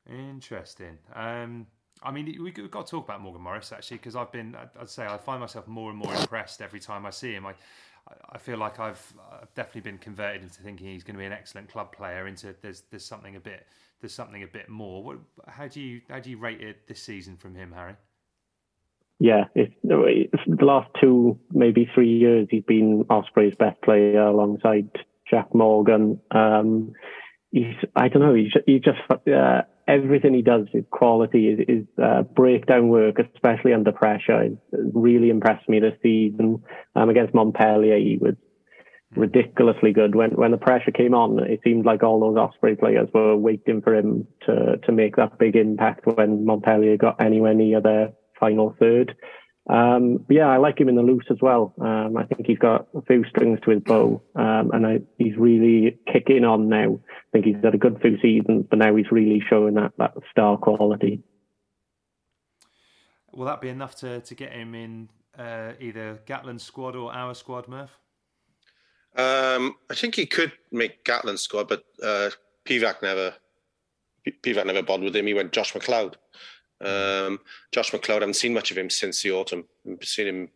Interesting. Um, I mean, we've got to talk about Morgan Morris, actually, because I've been, I'd say, I find myself more and more impressed every time I see him. I I feel like I've, I've definitely been converted into thinking he's going to be an excellent club player, into there's there's something a bit there's something a bit more. What, how do you how do you rate it this season from him, Harry? Yeah, it's, it's the last two, maybe three years, he's been Ospreys' best player alongside Jack Morgan. Um, he's, I don't know, he just... He just uh, everything he does, his quality, is, is uh, breakdown work, especially under pressure, it really impressed me this season. Um, against Montpellier, he was ridiculously good. When when the pressure came on, it seemed like all those Osprey players were waiting for him to, to make that big impact when Montpellier got anywhere near their final third. Um, but yeah, I like him in the loose as well. Um, I think he's got a few strings to his bow, um, and I, he's really kicking on now. I think he's had a good few seasons, but now he's really showing that, that star quality. Will that be enough to, to get him in uh, either Gatland's squad or our squad, Murph? Um, I think he could make Gatland's squad, but uh, Pivac never Pivac never bothered with him. He went Josh McLeod. Um, Josh McLeod, I haven't seen much of him since the autumn. I've seen him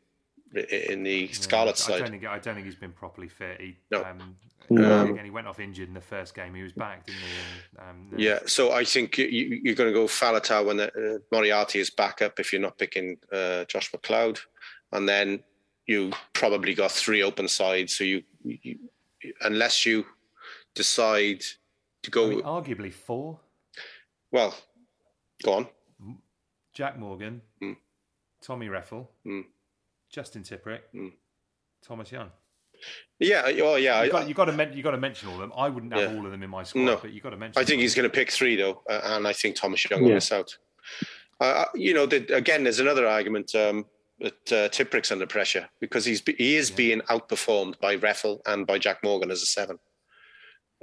in the Scarlets side. I don't think, I don't think he's been properly fit. He, no. Um, um, and he went off injured in the first game. He was back, didn't he? Um, yeah, so I think you, you're going to go Faletau when the, uh, Moriarty is back up if you're not picking uh, Josh McLeod. And then you probably got three open sides. So you, you unless you decide to go, I mean, arguably four. Well, go on. Jack Morgan, mm. Tommy Reffell, mm. Justin Tipperick, mm. Thomas Young. Yeah, well, yeah. You've got, you got to men- you got to mention all of them. I wouldn't have yeah. all of them in my squad, no. but you got to mention. I think them. He's going to pick three though, uh, and I think Thomas Young will yeah. miss out. Uh, you know, the, again, there's another argument um, that uh, Tipperick's under pressure because he's be- he is yeah. being outperformed by Reffell and by Jack Morgan as a seven.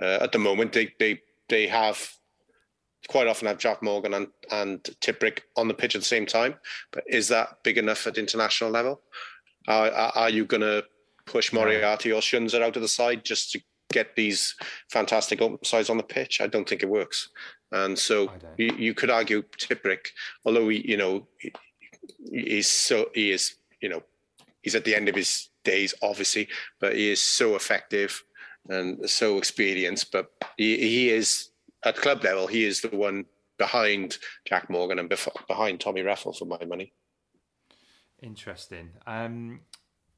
Uh, at the moment, they they they have quite often have Jack Morgan and and Tipperick on the pitch at the same time. But is that big enough at international level? Uh, are you going to push Moriarty or Schunzer out of the side just to get these fantastic open sides on the pitch? I don't think it works. And so you, you could argue Tipperick, although he, you know, he, he's so he is, you know, he's at the end of his days, obviously, but he is so effective and so experienced. But he, he is at club level, he is the one behind Jack Morgan and before, behind Tommy Reffell for my money. Interesting. Um,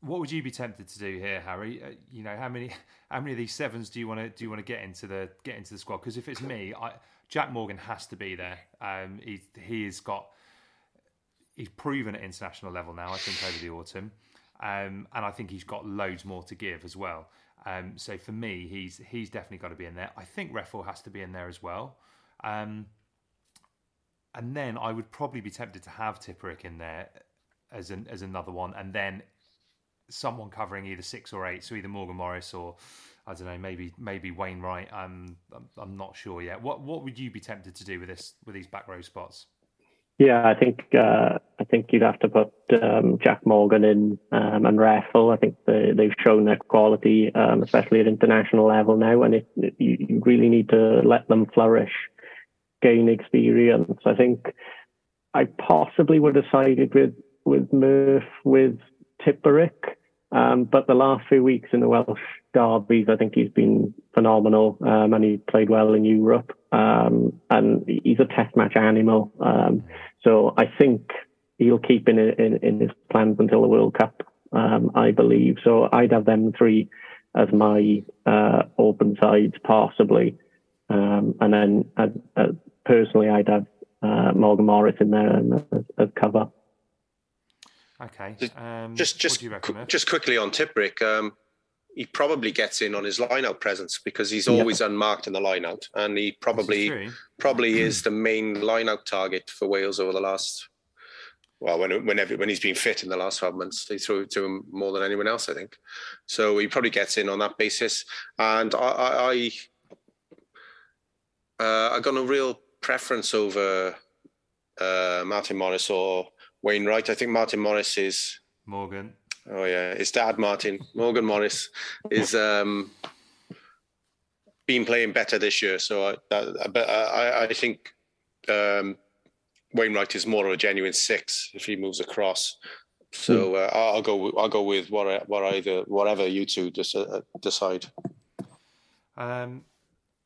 What would you be tempted to do here, Harry? Uh, you know, how many how many of these sevens do you want to do you want to get into the get into the squad? Because if it's me, I, Jack Morgan has to be there. Um, he he has got he's proven at international level now. I think over the autumn, um, and I think he's got loads more to give as well. Um, so for me, he's he's definitely got to be in there. I think Reffell has to be in there as well. Um, and then I would probably be tempted to have Tipperick in there as an as another one, and then someone covering either six or eight, so either Morgan Morris or I don't know, maybe maybe Wainwright. Um, I'm I'm not sure yet. What what would you be tempted to do with this with these back row spots? Yeah, I think uh, I think you'd have to put um, Jack Morgan in um, and Reffell. I think they, they've shown their quality, um, especially at international level now, and it, it, you really need to let them flourish, gain experience. I think I possibly would have sided with with Murph with Tipperick, um, but the last few weeks in the Welsh derbies, I think he's been phenomenal, um, and he played well in Europe, um, and he's a test match animal, um, so I think he'll keep in, in in his plans until the World Cup, um, I believe. So I'd have them three as my uh, open sides possibly, um, and then I'd, uh, personally I'd have uh, Morgan Morris in there as, as cover. Okay. Um, just, just, just quickly on Tipperick, um, he probably gets in on his line-out presence because he's always yeah. unmarked in the line-out, and he probably probably is the main line-out target for Wales over the last. Well, when whenever when he's been fit in the last twelve months, they threw it to him more than anyone else, I think. So he probably gets in on that basis, and I, I, I, uh, I got a real preference over uh, Martin Morris or Wainwright. I think Martin Morris is Morgan. Oh yeah, his dad Martin Morgan Morris is um, been playing better this year. So, I, I, but I, I think um, Wainwright is more of a genuine six if he moves across. So uh, I'll go. I'll go with what, what either whatever you two just uh, decide. Um,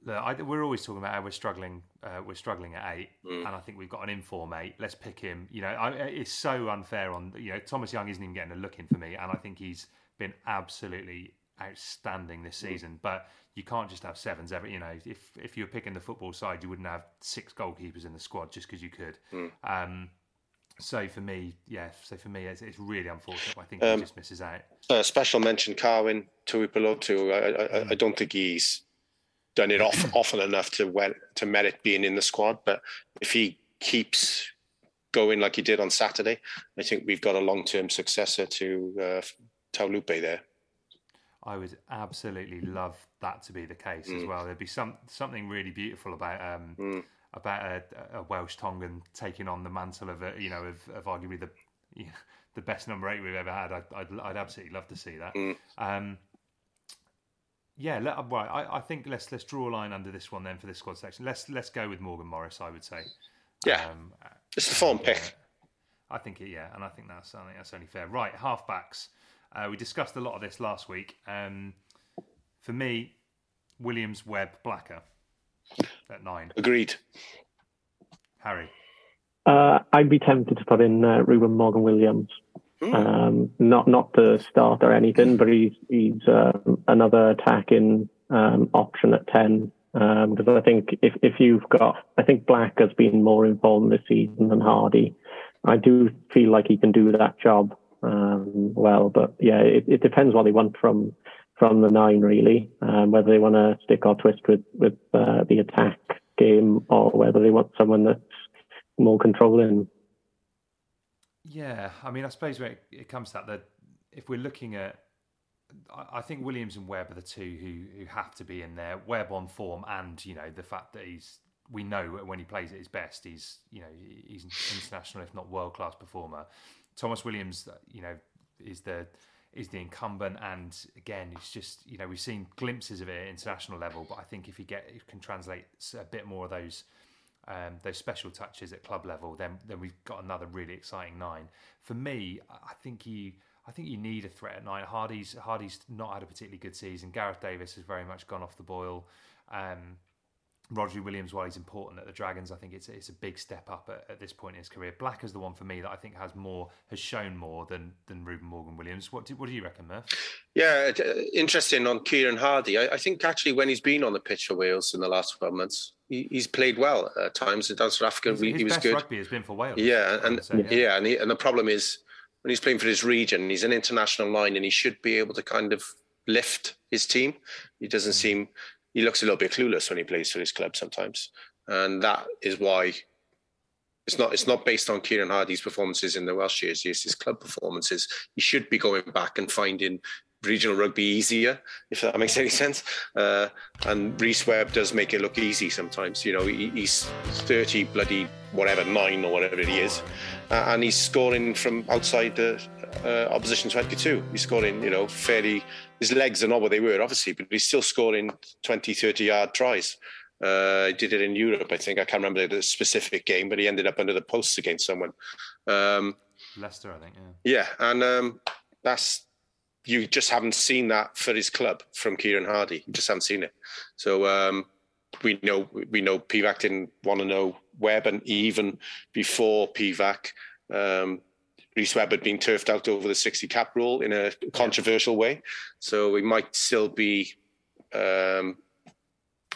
look, I, we're always talking about how we're struggling. Uh, we're struggling at eight, mm. and I think we've got an inform eight. Let's pick him. You know, I, it's so unfair on. You know, Thomas Young isn't even getting a look in for me, and I think he's been absolutely outstanding this season. Mm. But you can't just have sevens ever. You know, if if you were picking the football side, you wouldn't have six goalkeepers in the squad just because you could. Mm. Um, so for me, yeah. So for me, it's, it's really unfortunate. I think um, he just misses out. Uh, special mention: Carwyn Tuipulotu. I, I, mm. I don't think he's done it off, often enough to to merit being in the squad, but if he keeps going like he did on Saturday, I think we've got a long-term successor to uh, Taulupe there. I would absolutely love that to be the case mm. as well. There'd be some something really beautiful about um, mm. about a, a Welsh Tongan taking on the mantle of a, you know of, of arguably the you know, the best number eight we've ever had. I'd I'd, I'd absolutely love to see that. Mm. Um, Yeah, let, well, I, I think let's let's draw a line under this one then for this squad section. Let's let's go with Morgan Morris, I would say. Yeah, um, it's the form pick. Uh, I think it, yeah, and I think that's I think that's only fair. Right, halfbacks. Uh, we discussed a lot of this last week. Um, for me, Williams, Webb, Blacker at nine. Agreed. Harry, uh, I'd be tempted to put in uh, Reuben Morgan Williams. Um, not not the start or anything, but he's he's um, another attacking um, option at ten. Because um, I think if if you've got, I think Black has been more involved this season than Hardy. I do feel like he can do that job um, well, but yeah, it, it depends what they want from from the nine really. Um, whether they want to stick or twist with with uh, the attack game, or whether they want someone that's more controlling. Yeah, I mean, I suppose when it, it comes to that, that if we're looking at, I, I think Williams and Webb are the two who, who have to be in there. Webb on form, and you know the fact that he's, we know when he plays at his best, he's you know he's an international, if not world class performer. Thomas Williams, you know, is the is the incumbent, and again, it's just you know we've seen glimpses of it at international level, but I think if he get he can translate a bit more of those. Um, those special touches at club level, then then we've got another really exciting nine. For me, I think you I think you need a threat at nine. Hardy's Hardy's not had a particularly good season. Gareth Davis has very much gone off the boil. Um, Rodri Williams, while he's important at the Dragons, I think it's it's a big step up at, at this point in his career. Black is the one for me that I think has more has shown more than than Reuben Morgan Williams. What do, what do you reckon, Murph? Yeah, interesting on Kieran Hardy. I, I think actually when he's been on the pitch for Wales in the last twelve months. He's played well at times. In South Africa, his, he his was best good. Rugby has been for Wales. Yeah, and say, yeah, yeah and, he, and the problem is when he's playing for his region, he's an international nine, and he should be able to kind of lift his team. He doesn't mm. seem. He looks a little bit clueless when he plays for his club sometimes, and that is why it's not. It's not based on Kieran Hardy's performances in the Welsh years. It's his club performances. He should be going back and finding regional rugby easier, if that makes any sense. Uh, and Rhys Webb does make it look easy sometimes. You know, he, he's thirty bloody whatever, nine or whatever he is. Uh, and he's scoring from outside the uh, opposition twenty-two. He's scoring, you know, fairly... His legs are not what they were, obviously, but he's still scoring twenty, thirty-yard tries. Uh, he did it in Europe, I think. I can't remember the specific game, but he ended up under the posts against someone. Um, Leicester, I think, yeah. Yeah, and um, that's... You just haven't seen that for his club from Kieran Hardy. You just haven't seen it. So um, we know we know Pivac didn't want to know Webb, and even before Pivac, um, Rhys Webb had been turfed out over the sixty cap rule in a controversial way. So we might still be um,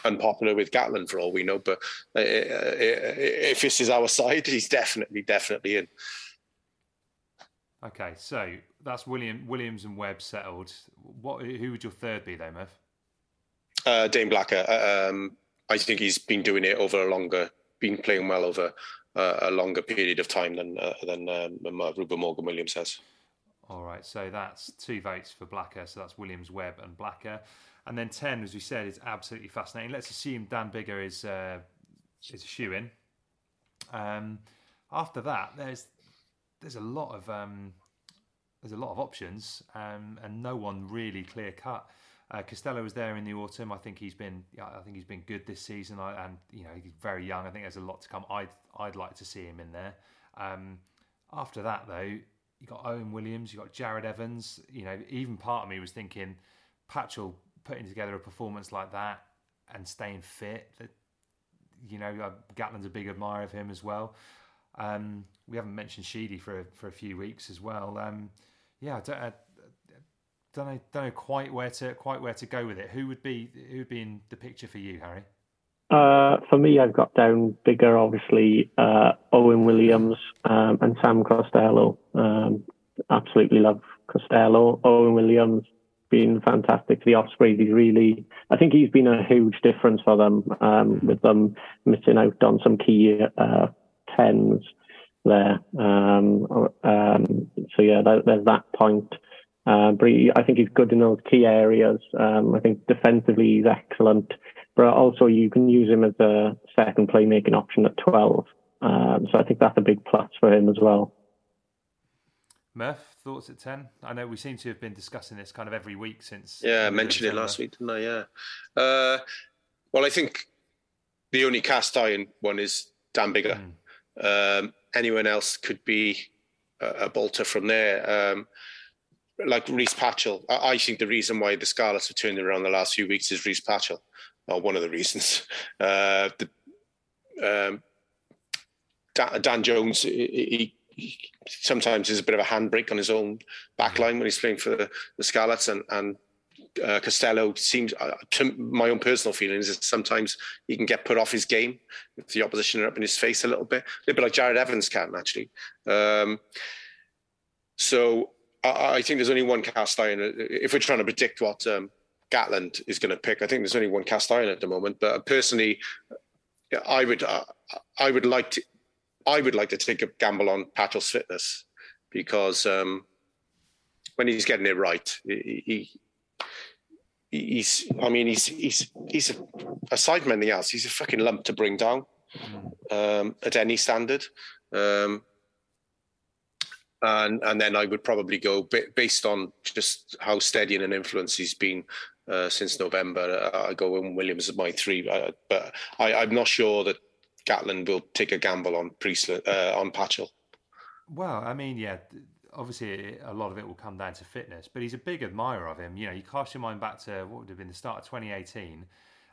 unpopular with Gatland for all we know. But uh, if this is our side, he's definitely, definitely in. Okay, so that's William Williams and Webb settled. What? Who would your third be, though, Murph? Uh, Dane Blacker. Uh, um, I think he's been doing it over a longer, been playing well over uh, a longer period of time than uh, than um, uh, Reuben Morgan Williams has. All right, so that's two votes for Blacker. So that's Williams, Webb, and Blacker. And then ten, as we said, is absolutely fascinating. Let's assume Dan Biggar is uh, is a shoe-in. Um, after that, there's. There's a lot of um, there's a lot of options um, and no one really clear cut. Uh, Costello was there in the autumn. I think he's been I think he's been good this season. I, and you know he's very young. I think there's a lot to come. I'd I'd like to see him in there. Um, after that though, you got Owen Williams, you got Jared Evans. You know even part of me was thinking Patchell putting together a performance like that and staying fit. That you know Gatland's a big admirer of him as well. Um, we haven't mentioned Sheedy for a, for a few weeks as well. Um, yeah, I don't, I, I don't know, don't know quite where to quite where to go with it. Who would be who would be in the picture for you, Harry? Uh, for me, I've got down Biggar, obviously uh, Owen Williams um, and Sam Costello. Um, absolutely love Costello. Owen Williams been fantastic for the Ospreys. He's really, I think he's been a huge difference for them um, with them missing out on some key. Uh, tens there um, um so yeah there, there's that point uh, but he, I think he's good in those key areas. um I think defensively he's excellent, but also you can use him as a second playmaking option at twelve, um so I think that's a big plus for him as well. Murph, thoughts at ten? I know we seem to have been discussing this kind of every week since yeah I mentioned it last week, didn't I? yeah uh well I think the only cast iron one is Dan Biggar. Mm. Um, anyone else could be a, a bolter from there. Um, like Rhys Patchell. I, I think the reason why the Scarlets have turned around the last few weeks is Rhys Patchell. Well, one of the reasons. Uh, the, um, Dan, Dan Jones, he, sometimes there's a bit of a handbrake on his own backline when he's playing for the, the Scarlets, and and uh, Costello seems, uh, to my own personal feelings, is sometimes he can get put off his game if the opposition are up in his face a little bit, a little bit like Jared Evans can actually. Um, so I, I think there's only one cast iron if we're trying to predict what um, Gatland is going to pick. I think there's only one cast iron at the moment, but personally, I would uh, I would like to. I would like to take a gamble on Patchell's fitness, because um, when he's getting it right, he, he he's I mean he's he's he's a, aside from anything else, he's a fucking lump to bring down um, at any standard. Um, and and then I would probably go based on just how steady and an influence he's been uh, since November. I go Wayne Williams as my three, I, but I, I'm not sure that Gatland will take a gamble on Priestley, uh, on Patchell. Well, I mean, yeah, obviously a lot of it will come down to fitness, but he's a big admirer of him. You know, you cast your mind back to what would have been the start of twenty eighteen,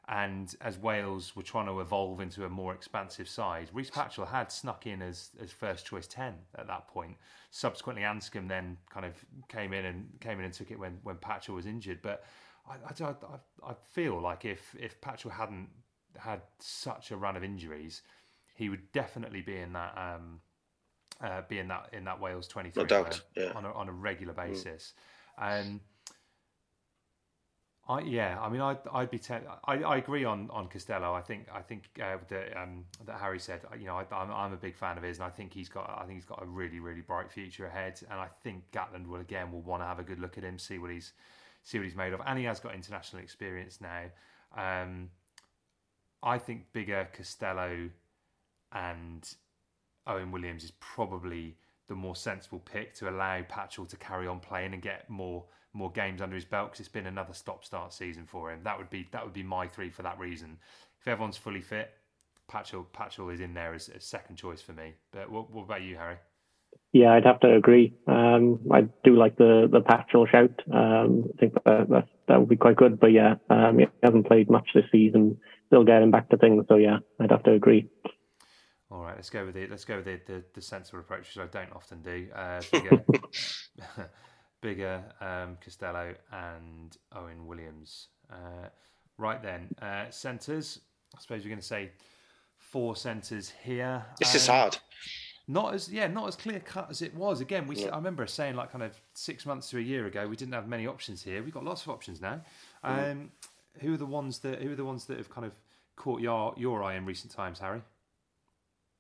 and as Wales were trying to evolve into a more expansive side, Rhys Patchell had snuck in as, as first choice ten at that point. Subsequently, Anscombe then kind of came in and came in and took it when, when Patchell was injured. But I, I, I, I feel like if, if Patchell hadn't had such a run of injuries, he would definitely be in that um, uh, be in that in that Wales twenty-three, no doubt, on, yeah. on, a, on a regular basis. Mm. Um, I yeah, I mean, I I'd, I'd be te- I I agree on, on Costello. I think I think uh, that um, that Harry said. You know, I, I'm I'm a big fan of his, and I think he's got I think he's got a really really bright future ahead. And I think Gatland will again will want to have a good look at him, see what he's see what he's made of, and he has got international experience now. Um, I think Biggar, Costello and Owen Williams is probably the more sensible pick to allow Patchell to carry on playing and get more more games under his belt, because it's been another stop-start season for him. That would be that would be my three for that reason. If everyone's fully fit, Patchell Patchell is in there as, as second choice for me. But what, what about you, Harry? Yeah, I'd have to agree. Um, I do like the the Patchell shout. Um, I think that, that that would be quite good. But yeah, um, he hasn't played much this season. Still getting back to things, so yeah, I'd have to agree. All right, let's go with it. Let's go with the the, the sensible approach, which I don't often do. Uh, bigger, bigger um, Costello and Owen Williams. Uh, right then, uh, centres. I suppose we're going to say four centres here. This um, is hard. Not as yeah, not as clear cut as it was. Again, we yeah. I remember saying like kind of six months to a year ago, we didn't have many options here. We've got lots of options now. Um, mm. Who are the ones that who are the ones that have kind of caught your your eye in recent times, Harry?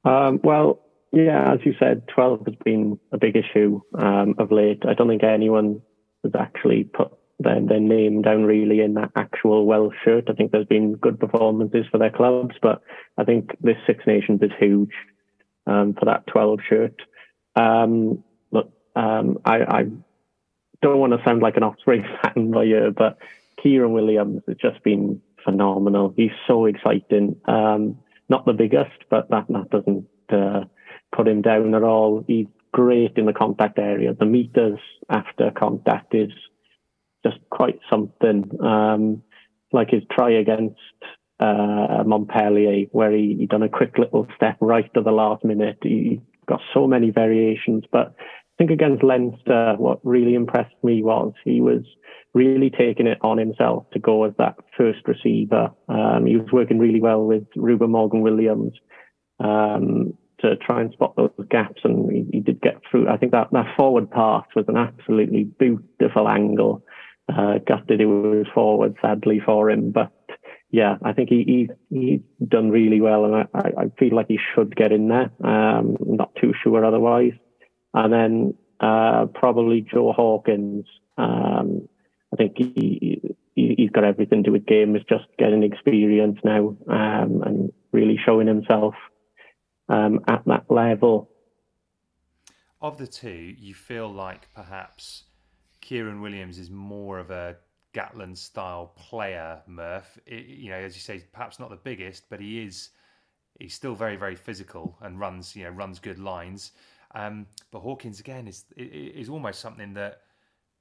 Um, well, yeah, as you said, twelve has been a big issue um, of late. I don't think anyone has actually put their, their name down really in that actual Welsh shirt. I think there's been good performances for their clubs, but I think this Six Nations is huge um, for that twelve shirt. Um, look, um, I, I don't want to sound like an Osprey fanboy here, but Kieran Williams has just been phenomenal. He's so exciting. Um, not the biggest, but that, that doesn't uh, put him down at all. He's great in the contact area. The meters after contact is just quite something. Um, like his try against uh, Montpellier, where he, he done a quick little step right at the last minute. He got so many variations, but I think against Leinster, what really impressed me was he was really taking it on himself to go as that first receiver. Um, he was working really well with Reuben Morgan-Williams um, to try and spot those gaps, and he, he did get through. I think that, that forward pass was an absolutely beautiful angle. Uh, gutted it was forward, sadly, for him. But, yeah, I think he, he he's done really well, and I, I feel like he should get in there. Um, not too sure otherwise. And then uh, probably Joe Hawkins. Um, I think he, he, he's got everything to his game. He's just getting experience now um, and really showing himself um, at that level. Of the two, you feel like perhaps Kieran Williams is more of a Gatland-style player, Murph. It, you know, as you say, perhaps not the biggest, but he is. He's still very, very physical and runs, you know, runs good lines. Um, but Hawkins again is is almost something that,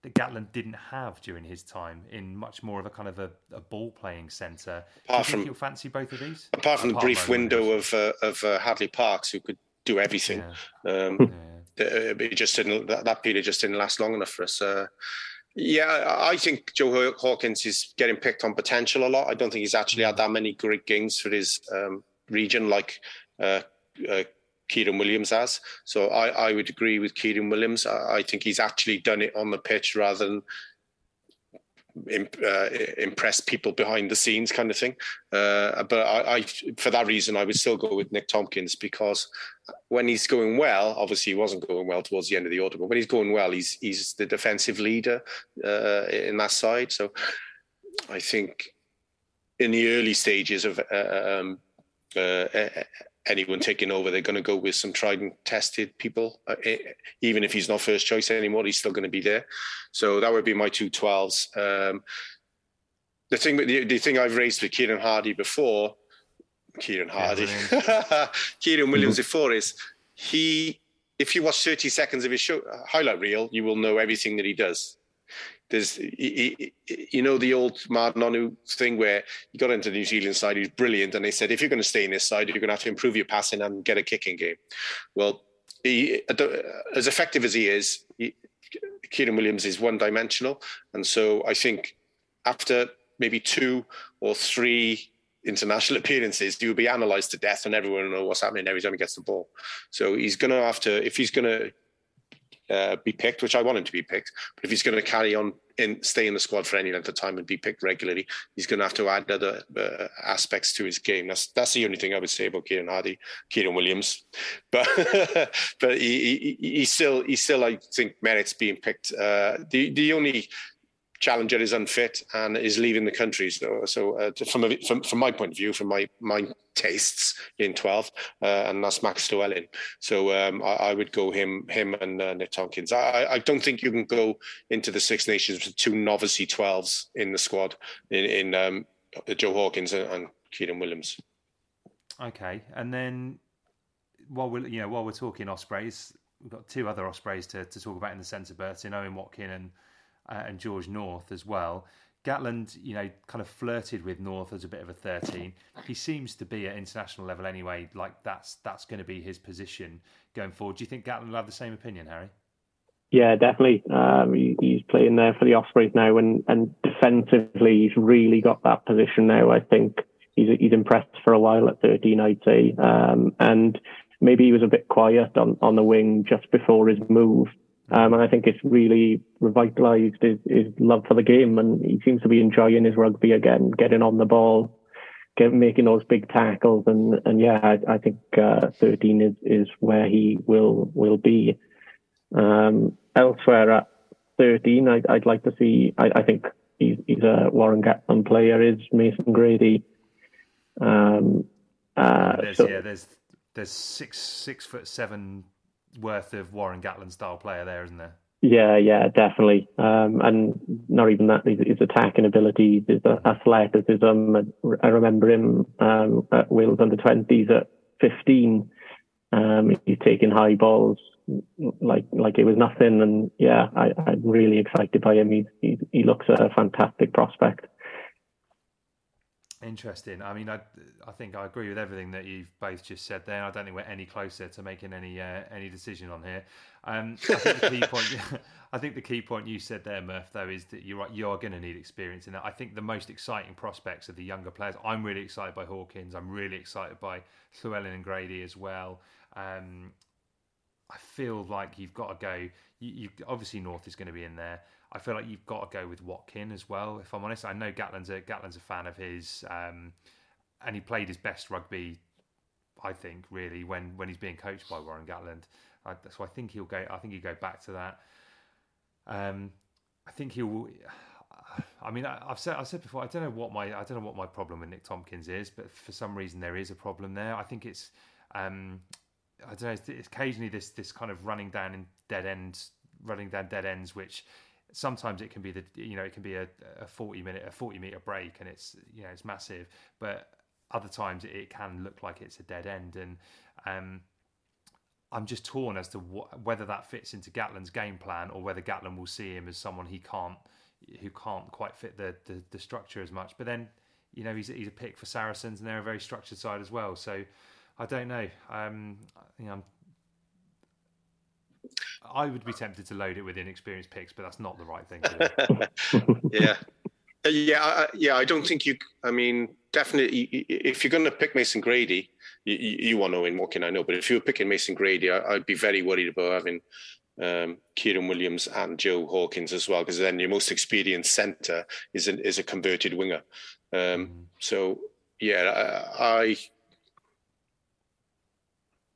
that Gatland didn't have during his time in much more of a kind of a, a ball playing centre. Do you think you'll fancy both of these? Apart from apart the brief window of uh, of uh, Hadley Parks, who could do everything. Yeah. Um, yeah. It just didn't. That, that period just didn't last long enough for us. Uh, yeah, I think Joe Hawkins is getting picked on potential a lot. I don't think he's actually had that many great games for his um, region, like uh, uh, Kieran Williams has. So I, I would agree with Kieran Williams. I, I think he's actually done it on the pitch rather than Imp, uh, impress people behind the scenes kind of thing. Uh, but I, I, for that reason, I would still go with Nick Tompkins, because when he's going well, obviously he wasn't going well towards the end of the autumn, but when he's going well, he's he's the defensive leader uh, in that side. So I think in the early stages of uh, um, uh, anyone taking over, they're going to go with some tried and tested people. Uh, even if he's not first choice anymore, he's still going to be there. So that would be my two twelves. Um, the thing, the, the thing I've raised with Kieran Hardy before, Kieran Hardy, yeah, Kieran Williams before is he. If you watch thirty seconds of his show highlight reel, you will know everything that he does. There's, he, he, you know, the old Martinonu thing where he got into the New Zealand side, he was brilliant, and they said, if you're going to stay in this side, you're going to have to improve your passing and get a kicking game. Well, he, as effective as he is, he, Kieran Williams is one-dimensional, and so I think after maybe two or three international appearances, he'll be analysed to death, and everyone will know what's happening every time he gets the ball. So he's going to have to, if he's going to Uh, be picked, which I want him to be picked, but if he's going to carry on and stay in the squad for any length of time and be picked regularly, he's going to have to add other uh, aspects to his game. That's that's the only thing I would say about Kieran Hardy, Kieran Williams, but but he, he he still he still I think merits being picked. Uh, the the only challenger is unfit and is leaving the country. So, so uh, from, a, from from my point of view, from my my tastes in twelve, uh, and that's Max Llewellyn. So um, I, I would go him him and uh, Nick Tompkins. I, I don't think you can go into the Six Nations with two novice twelves in the squad in, in um, Joe Hawkins and, and Kieran Williams. Okay, and then while we you know while we're talking Ospreys, we've got two other Ospreys to, to talk about in the centre berth, in Owen Watkin and. Uh, and George North as well. Gatland, you know, kind of flirted with North as a bit of a thirteen. He seems to be at international level anyway. Like that's that's going to be his position going forward. Do you think Gatland will have the same opinion, Harry? Yeah, definitely. Um, he, he's playing there for the Ospreys now, and, and defensively, he's really got that position now. I think he's he's impressed for a while at thirteen, I'd say, um, and maybe he was a bit quiet on, on the wing just before his move. Um, and I think it's really revitalised his, his love for the game, and he seems to be enjoying his rugby again, getting on the ball, get, making those big tackles, and and yeah, I, I think uh, thirteen is, is where he will will be. Um, elsewhere at thirteen, I, I'd like to see. I, I think he's, he's a Warren Gatland player. Is Mason Grady? Um, uh, there's, so, yeah, there's there's six six foot seven. Worth of Warren Gatland style player there, isn't there? Yeah, yeah, definitely. Um, and not even that, his, his attacking ability, his athleticism. I remember him um, at Wales under twenties at fifteen. Um, he's taking high balls like like it was nothing. And yeah, I, I'm really excited by him. He, he he looks a fantastic prospect. Interesting. I mean, I I think I agree with everything that you've both just said there. I don't think we're any closer to making any uh, any decision on here. Um, I think the key point, I think the key point you said there, Murph, though, is that you're you are going to need experience in that. I think the most exciting prospects are the younger players. I'm really excited by Hawkins. I'm really excited by Llewellyn and Grady as well. Um, I feel like you've got to go. You, you obviously North is going to be in there. I feel like you've got to go with Watkin as well, if I'm honest. I know Gatland's a, Gatland's a fan of his, um, and he played his best rugby, I think, really, when, when he's being coached by Warren Gatland. I, so I think he'll go. I think he'll go back to that. Um, I think he'll. I mean, I, I've said I said before. I don't know what my I don't know what my problem with Nick Tompkins is, but for some reason there is a problem there. I think it's. Um, I don't know. It's, it's occasionally this this kind of running down in dead ends, running down dead ends, which. Sometimes it can be the you know it can be a, a forty minute a forty meter break, and it's you know it's massive, but other times it can look like it's a dead end, and um, I'm just torn as to wh- whether that fits into Gatland's game plan or whether Gatland will see him as someone he can't who can't quite fit the the, the structure as much. But then you know he's he's a pick for Saracens, and they're a very structured side as well. So I don't know. Um, you know I'm I would be tempted to load it with inexperienced picks, but that's not the right thing to do. yeah. Yeah, I, yeah. I don't think you... I mean, definitely, if you're going to pick Mason Grady, you, you want Owen Watkin, I know, but if you were picking Mason Grady, I, I'd be very worried about having um, Kieran Williams and Joe Hawkins as well, because then your most experienced centre is, an, is a converted winger. Um, mm. So, yeah, I... I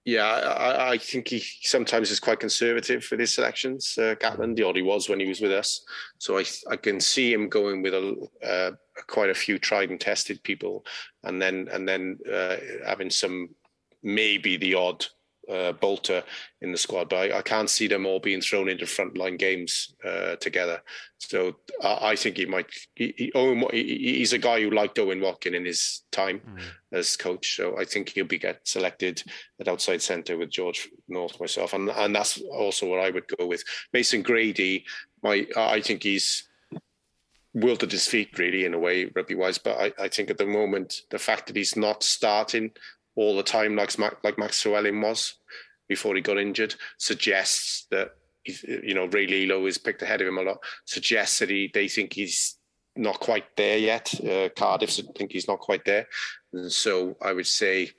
Yeah, I, I think he sometimes is quite conservative with his selections, uh, Gatland, or he was when he was with us. So I I can see him going with a uh, quite a few tried and tested people, and then and then uh, having some maybe the odd uh, bolter in the squad. But I, I can't see them all being thrown into frontline games uh, together. So I, I think he might. He, he, Owen, he, he's a guy who liked Owen Watkin in his time. Mm. As coach, so I think he'll be get selected at outside centre with George North myself, and and that's also what I would go with. Mason Grady, my I think he's wilted his feet really in a way rugby wise, but I, I think at the moment the fact that he's not starting all the time like like Max Llewellyn was before he got injured suggests that he's, you know, Ray Lilo is picked ahead of him a lot, suggests that he they think he's not quite there yet. Uh, Cardiff think he's not quite there. So I would say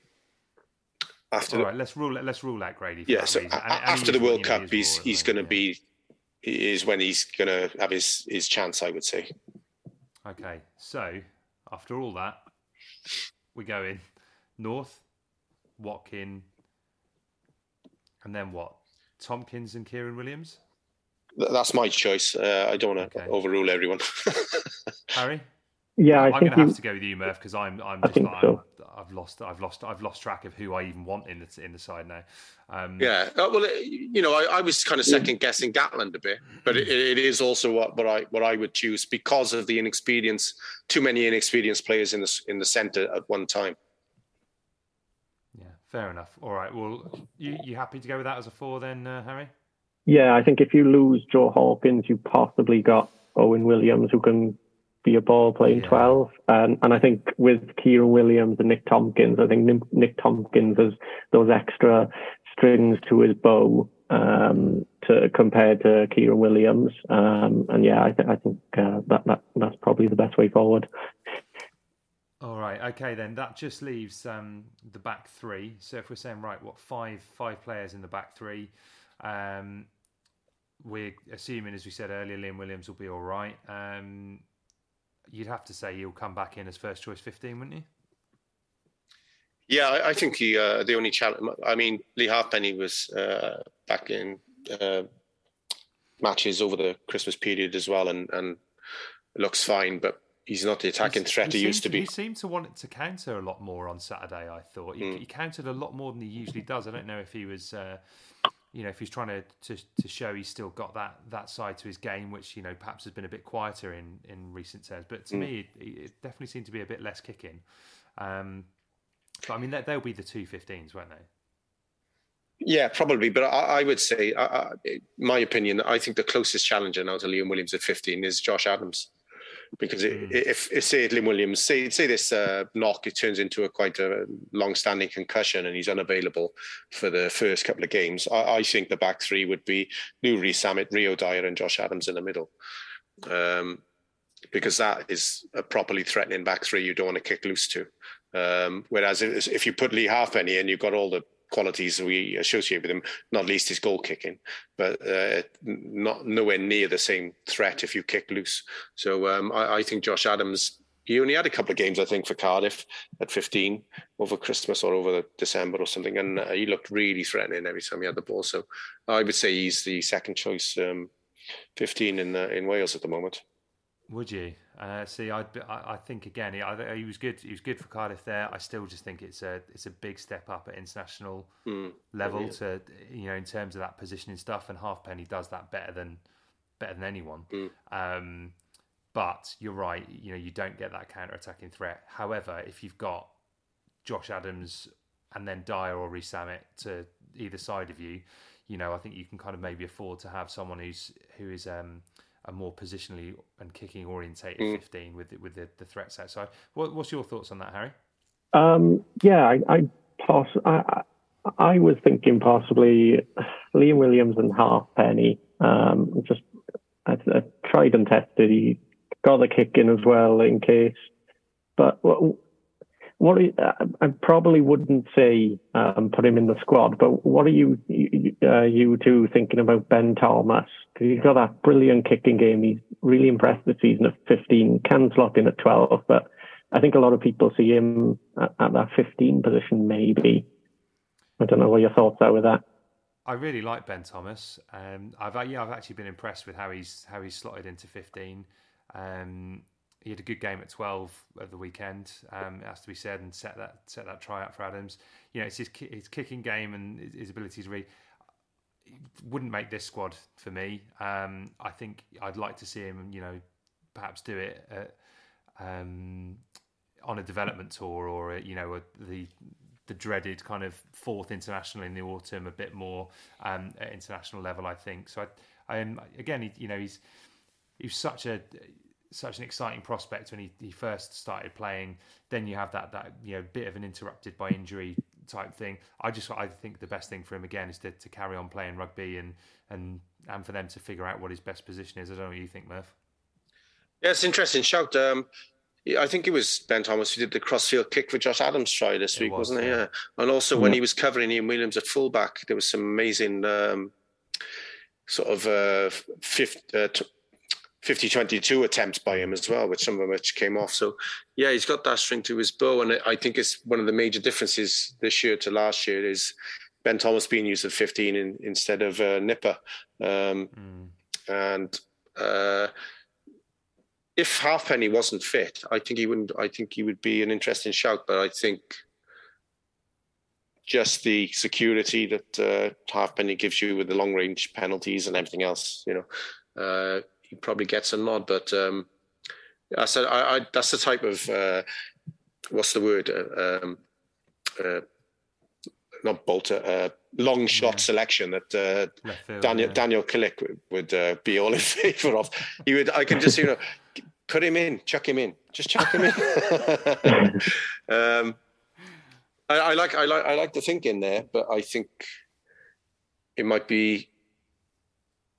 after all right, the, let's rule let's rule out Grady. For yeah, so and, after and the World Cup, he's he's going to be is when he's going to have his, his chance. I would say. Okay, so after all that, we go in North, Watkin, and then what? Tompkins and Kieran Williams. That's my choice. Uh, I don't want to okay. overrule everyone. Harry. Yeah, I I'm going to have to go with you, Murph, because I'm, I'm just, like, so. I'm, I've lost, I've lost, I've lost track of who I even want in the in the side now. Um, yeah, uh, well, you know, I, I was kind of second guessing Gatland a bit, but it, it is also what, what I what I would choose because of the inexperience, too many inexperienced players in the in the centre at one time. Yeah, fair enough. All right, well, you you happy to go with that as a four then, uh, Harry? Yeah, I think if you lose Joe Hawkins, you possibly got Owen Williams, who can be a ball playing yeah. twelve, and and I think with Kieran Williams and Nick Tompkins, I think Nick Tompkins has those extra strings to his bow um, to compared to Kieran Williams, um, and yeah, I, th- I think uh, that that that's probably the best way forward. All right, okay, then that just leaves um, the back three. So if we're saying right, what five five players in the back three? Um, we're assuming, as we said earlier, Liam Williams will be all right. Um, You'd have to say he'll come back in as first choice fifteen, wouldn't you? Yeah, I, I think he, uh, the only challenge... I mean, Lee Halfpenny was uh, back in uh, matches over the Christmas period as well and, and looks fine, but he's not the attacking he's, threat he, he used to be. He seemed to want to counter a lot more on Saturday, I thought. He, mm. he countered a lot more than he usually does. I don't know if he was... Uh, you know, if he's trying to, to to show he's still got that that side to his game, which, you know, perhaps has been a bit quieter in, in recent terms. But to mm. me, it, it definitely seemed to be a bit less kicking. Um, but, I mean, they, they'll be the two fifteens, won't they? Yeah, probably. But I, I would say, I, I, my opinion, I think the closest challenger now to Liam Williams at fifteen is Josh Adams. Because mm. it, if, if, say, Liam Williams, say say this uh, knock, it turns into a quite a long-standing concussion and he's unavailable for the first couple of games, I, I think the back three would be Nuri Samet, Rio Dyer and Josh Adams in the middle. Um, because that is a properly threatening back three you don't want to kick loose to. Um, whereas if, if you put Lee Halfpenny in, you've got all the qualities we associate with him, not least his goal kicking, but uh, not nowhere near the same threat if you kick loose. So um, I, I think Josh Adams, he only had a couple of games, I think, for Cardiff at fifteen over Christmas or over December or something, and uh, he looked really threatening every time he had the ball. So I would say he's the second choice um, fifteen in uh, in Wales at the moment. Would you uh, see? I I think again, he, I, he was good. He was good for Cardiff there. I still just think it's a it's a big step up at international mm, level yeah. to, you know, in terms of that positioning stuff. And Halfpenny does that better than better than anyone. Mm. Um, but you're right. You know, you don't get that counter attacking threat. However, if you've got Josh Adams and then Dyer or Rhys Samet to either side of you, you know, I think you can kind of maybe afford to have someone who's who is. Um, a more positionally and kicking orientated mm. fifteen with with the, the threats outside. What, what's your thoughts on that, Harry? Um, yeah, I I, poss- I I was thinking possibly Liam Williams and Halfpenny. Um, just I, I tried and tested. He got the kick in as well in case. But what, what you, I probably wouldn't say um, put him in the squad. But what are you you, uh, you two thinking about Ben Thomas? Because he's got that brilliant kicking game. He's really impressed this season at fifteen. Can slot in at twelve, but I think a lot of people see him at, at that fifteen position. Maybe I don't know what your thoughts are with that. I really like Ben Thomas. Um, I've yeah, I've actually been impressed with how he's how he's slotted into fifteen. Um, he had a good game at twelve at the weekend. Um, it has to be said, and set that set that try out for Adams. You know, it's his his kicking game and his ability to really wouldn't make this squad for me. Um, I think I'd like to see him, you know, perhaps do it at, um, on a development tour or a, you know a, the. the dreaded kind of fourth international in the autumn, a bit more um, at international level, I think. So I, I am, again, he, you know, he's he's such a such an exciting prospect when he, he first started playing. Then you have that that you know bit of an interrupted by injury type thing. I just I think the best thing for him again is to, to carry on playing rugby and and and for them to figure out what his best position is. I don't know what you think, Murph. Yeah, it's interesting shout. Um... I think it was Ben Thomas who did the crossfield kick for Josh Adams' try this it week, was, wasn't it? Yeah. And also yeah. when he was covering Ian Williams at fullback, there was some amazing um, sort of uh, fifty twenty-two attempts by him as well, which some of which came off. So, yeah, he's got that string to his bow. And I think it's one of the major differences this year to last year is Ben Thomas being used at fifteen in, instead of uh, Nipper. Um, mm. And... Uh, If Halfpenny wasn't fit, I think he wouldn't. I think he would be an interesting shout. But I think just the security that uh, Halfpenny gives you with the long-range penalties and everything else, you know, uh, he probably gets a nod. But um, I said, I, I, that's the type of uh, what's the word? Uh, um, uh, not bolter. Uh, long shot yeah. selection that uh, field, Daniel yeah. Daniel Killick would, would uh, be all in favour of. He would. I can just you know. Put him in, chuck him in, just chuck him in. um, I, I like, I like, I like the thinking there, but I think it might be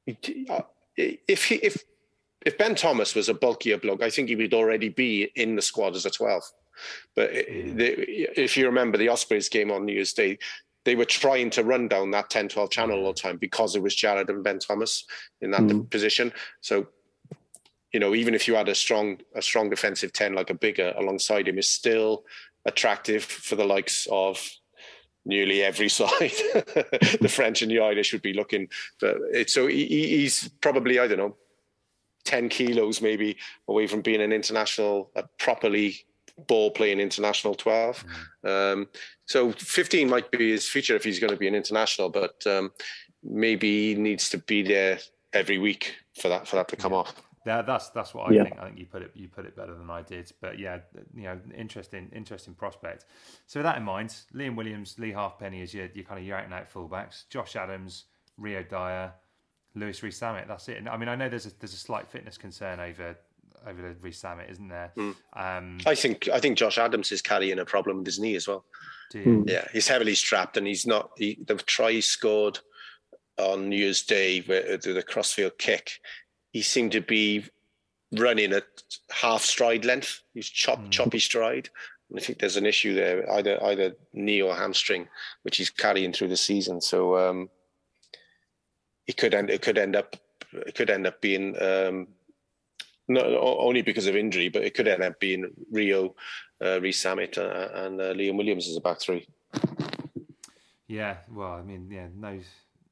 if he, if if Ben Thomas was a bulkier bloke, I think he would already be in the squad as a twelve. But mm. the, if you remember the Ospreys game on New Year's Day, they were trying to run down that ten twelve channel all the time because it was Jared and Ben Thomas in that mm. position. So. You know, even if you had a strong, a strong defensive ten like a bigger alongside him, is still attractive for the likes of nearly every side. The French and the Irish would be looking, but it's so he, he's probably I don't know, ten kilos maybe away from being an international, a properly ball playing international twelve. Um, so fifteen might be his future if he's going to be an international, but um, maybe he needs to be there every week for that for that to come yeah. off. Yeah, that's that's what I yeah. think. I think you put it you put it better than I did. But yeah, you know, interesting interesting prospect. So with that in mind, Liam Williams, Lee Halfpenny as your your kind of your out and out fullbacks. Josh Adams, Rio Dyer, Lewis Rees-Sammet. That's it. And I mean, I know there's a there's a slight fitness concern over over Rees-Sammet, isn't there? Mm. Um, I think I think Josh Adams is carrying a problem with his knee as well. Do you? Yeah, he's heavily strapped, and he's not. He, the try he scored on New Year's Day with the crossfield kick. He seemed to be running at half stride length. He's chop, mm. choppy stride. And I think there's an issue there, either either knee or hamstring, which he's carrying through the season. So um, it could end. It could end up. It could end up being um, not only because of injury, but it could end up being Rio, uh, Rees-Sammet, uh, and uh, Liam Williams as a back three. Yeah. Well, I mean, yeah, no.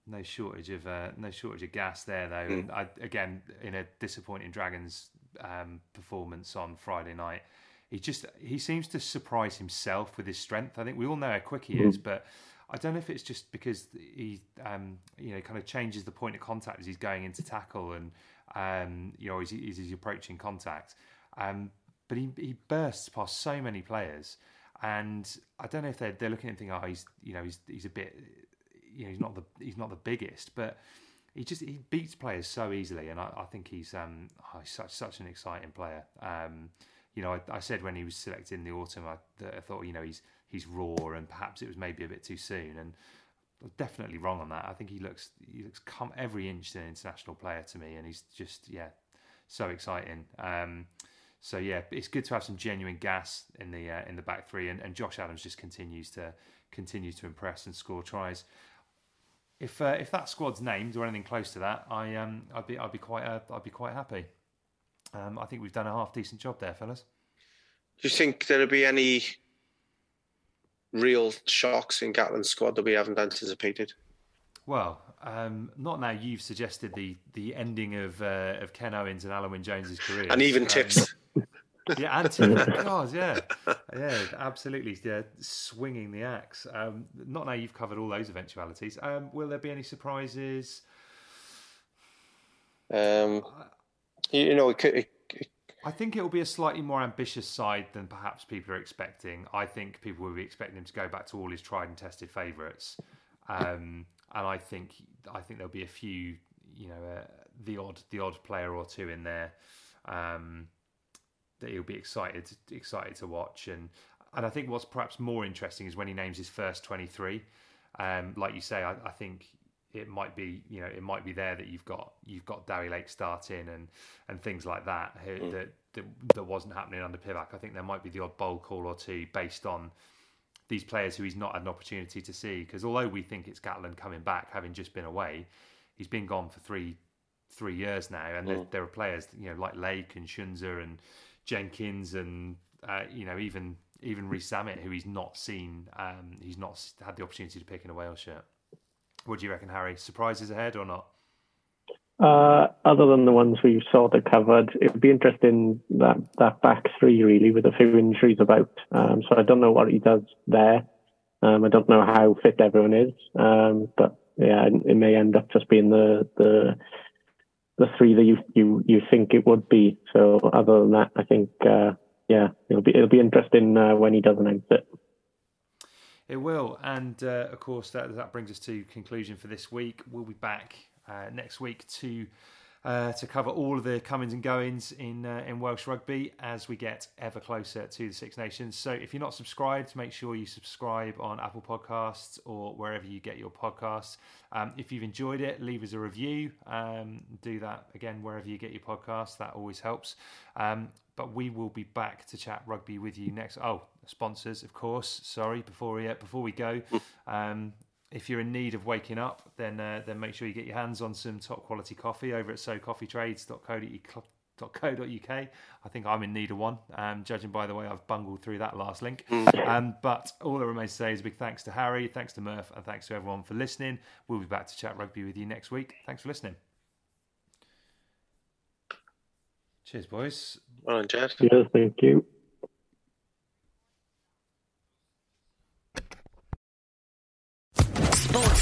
No shortage of uh, no shortage of gas there though, mm. and I, again in a disappointing Dragons um, performance on Friday night, he just he seems to surprise himself with his strength. I think we all know how quick he mm. is, but I don't know if it's just because he um, you know kind of changes the point of contact as he's going into tackle and um, you know as, he, as he's approaching contact. Um, but he he bursts past so many players, and I don't know if they're they're looking at him thinking, oh, he's you know he's he's a bit. You know, he's not the he's not the biggest, but he just he beats players so easily, and I, I think he's um oh, he's such such an exciting player. Um, you know, I, I said when he was selected in the autumn, I, I thought you know he's he's raw, and perhaps it was maybe a bit too soon. And I'm definitely wrong on that. I think he looks he looks come every inch an international player to me, and he's just yeah so exciting. Um, so yeah, it's good to have some genuine gas in the uh, in the back three, and, and Josh Adams just continues to continues to impress and score tries. If uh, if that squad's named or anything close to that, I um I'd be I'd be quite uh, I'd be quite happy. Um, I think we've done a half decent job there, fellas. Do you think there'll be any real shocks in Gatland's squad that we haven't anticipated? Well, um, not now you've suggested the the ending of uh, of Ken Owens and Alun Wyn-Jones' career, and even um, tips. Yeah, and tips. God, yeah, yeah, absolutely. Yeah, swinging the axe. Um, not now you've covered all those eventualities. Um, will there be any surprises? Um, you know, it could. It, it, I think it will be a slightly more ambitious side than perhaps people are expecting. I think people will be expecting him to go back to all his tried and tested favourites, um, and I think I think there'll be a few, you know, uh, the odd the odd player or two in there um, that he'll be excited excited to watch. And and I think what's perhaps more interesting is when he names his first twenty-three. Um, like you say, I, I think. It might be, you know, it might be there that you've got you've got Derry Lake starting and and things like that mm. that, that that wasn't happening under Pivac. I think there might be the odd bowl call or two based on these players who he's not had an opportunity to see. Because although we think it's Gatland coming back, having just been away, he's been gone for three three years now, and mm. there, there are players, you know, like Lake and Shunza and Jenkins and uh, you know even even Rhys Sammet, who he's not seen, um, he's not had the opportunity to pick in a Wales shirt. What do you reckon, Harry? Surprises ahead or not? Uh, other than the ones we've sort of covered, it would be interesting that, that back three, really, with a few injuries about. Um, so I don't know what he does there. Um, I don't know how fit everyone is. Um, but, yeah, it, it may end up just being the the, the three that you, you you think it would be. So other than that, I think, uh, yeah, it'll be, it'll be interesting uh, when he does announce it. It will, and uh, of course that that brings us to conclusion for this week. We'll be back uh, next week to uh, to cover all of the comings and goings in uh, in Welsh rugby as we get ever closer to the Six Nations. So if you're not subscribed, make sure you subscribe on Apple Podcasts or wherever you get your podcasts. Um, if you've enjoyed it, leave us a review. Um, do that again wherever you get your podcasts. That always helps. Um, But we will be back to chat rugby with you next. Oh, sponsors, of course. Sorry, before we uh, before we go, um, if you're in need of waking up, then uh, then make sure you get your hands on some top quality coffee over at so coffee trades dot co dot uk. I think I'm in need of one, um, judging by the way I've bungled through that last link. Um, but all that remains to say is a big thanks to Harry, thanks to Murph, and thanks to everyone for listening. We'll be back to chat rugby with you next week. Thanks for listening. Cheers, boys. Well done, Jeff. Cheers, thank you. Sports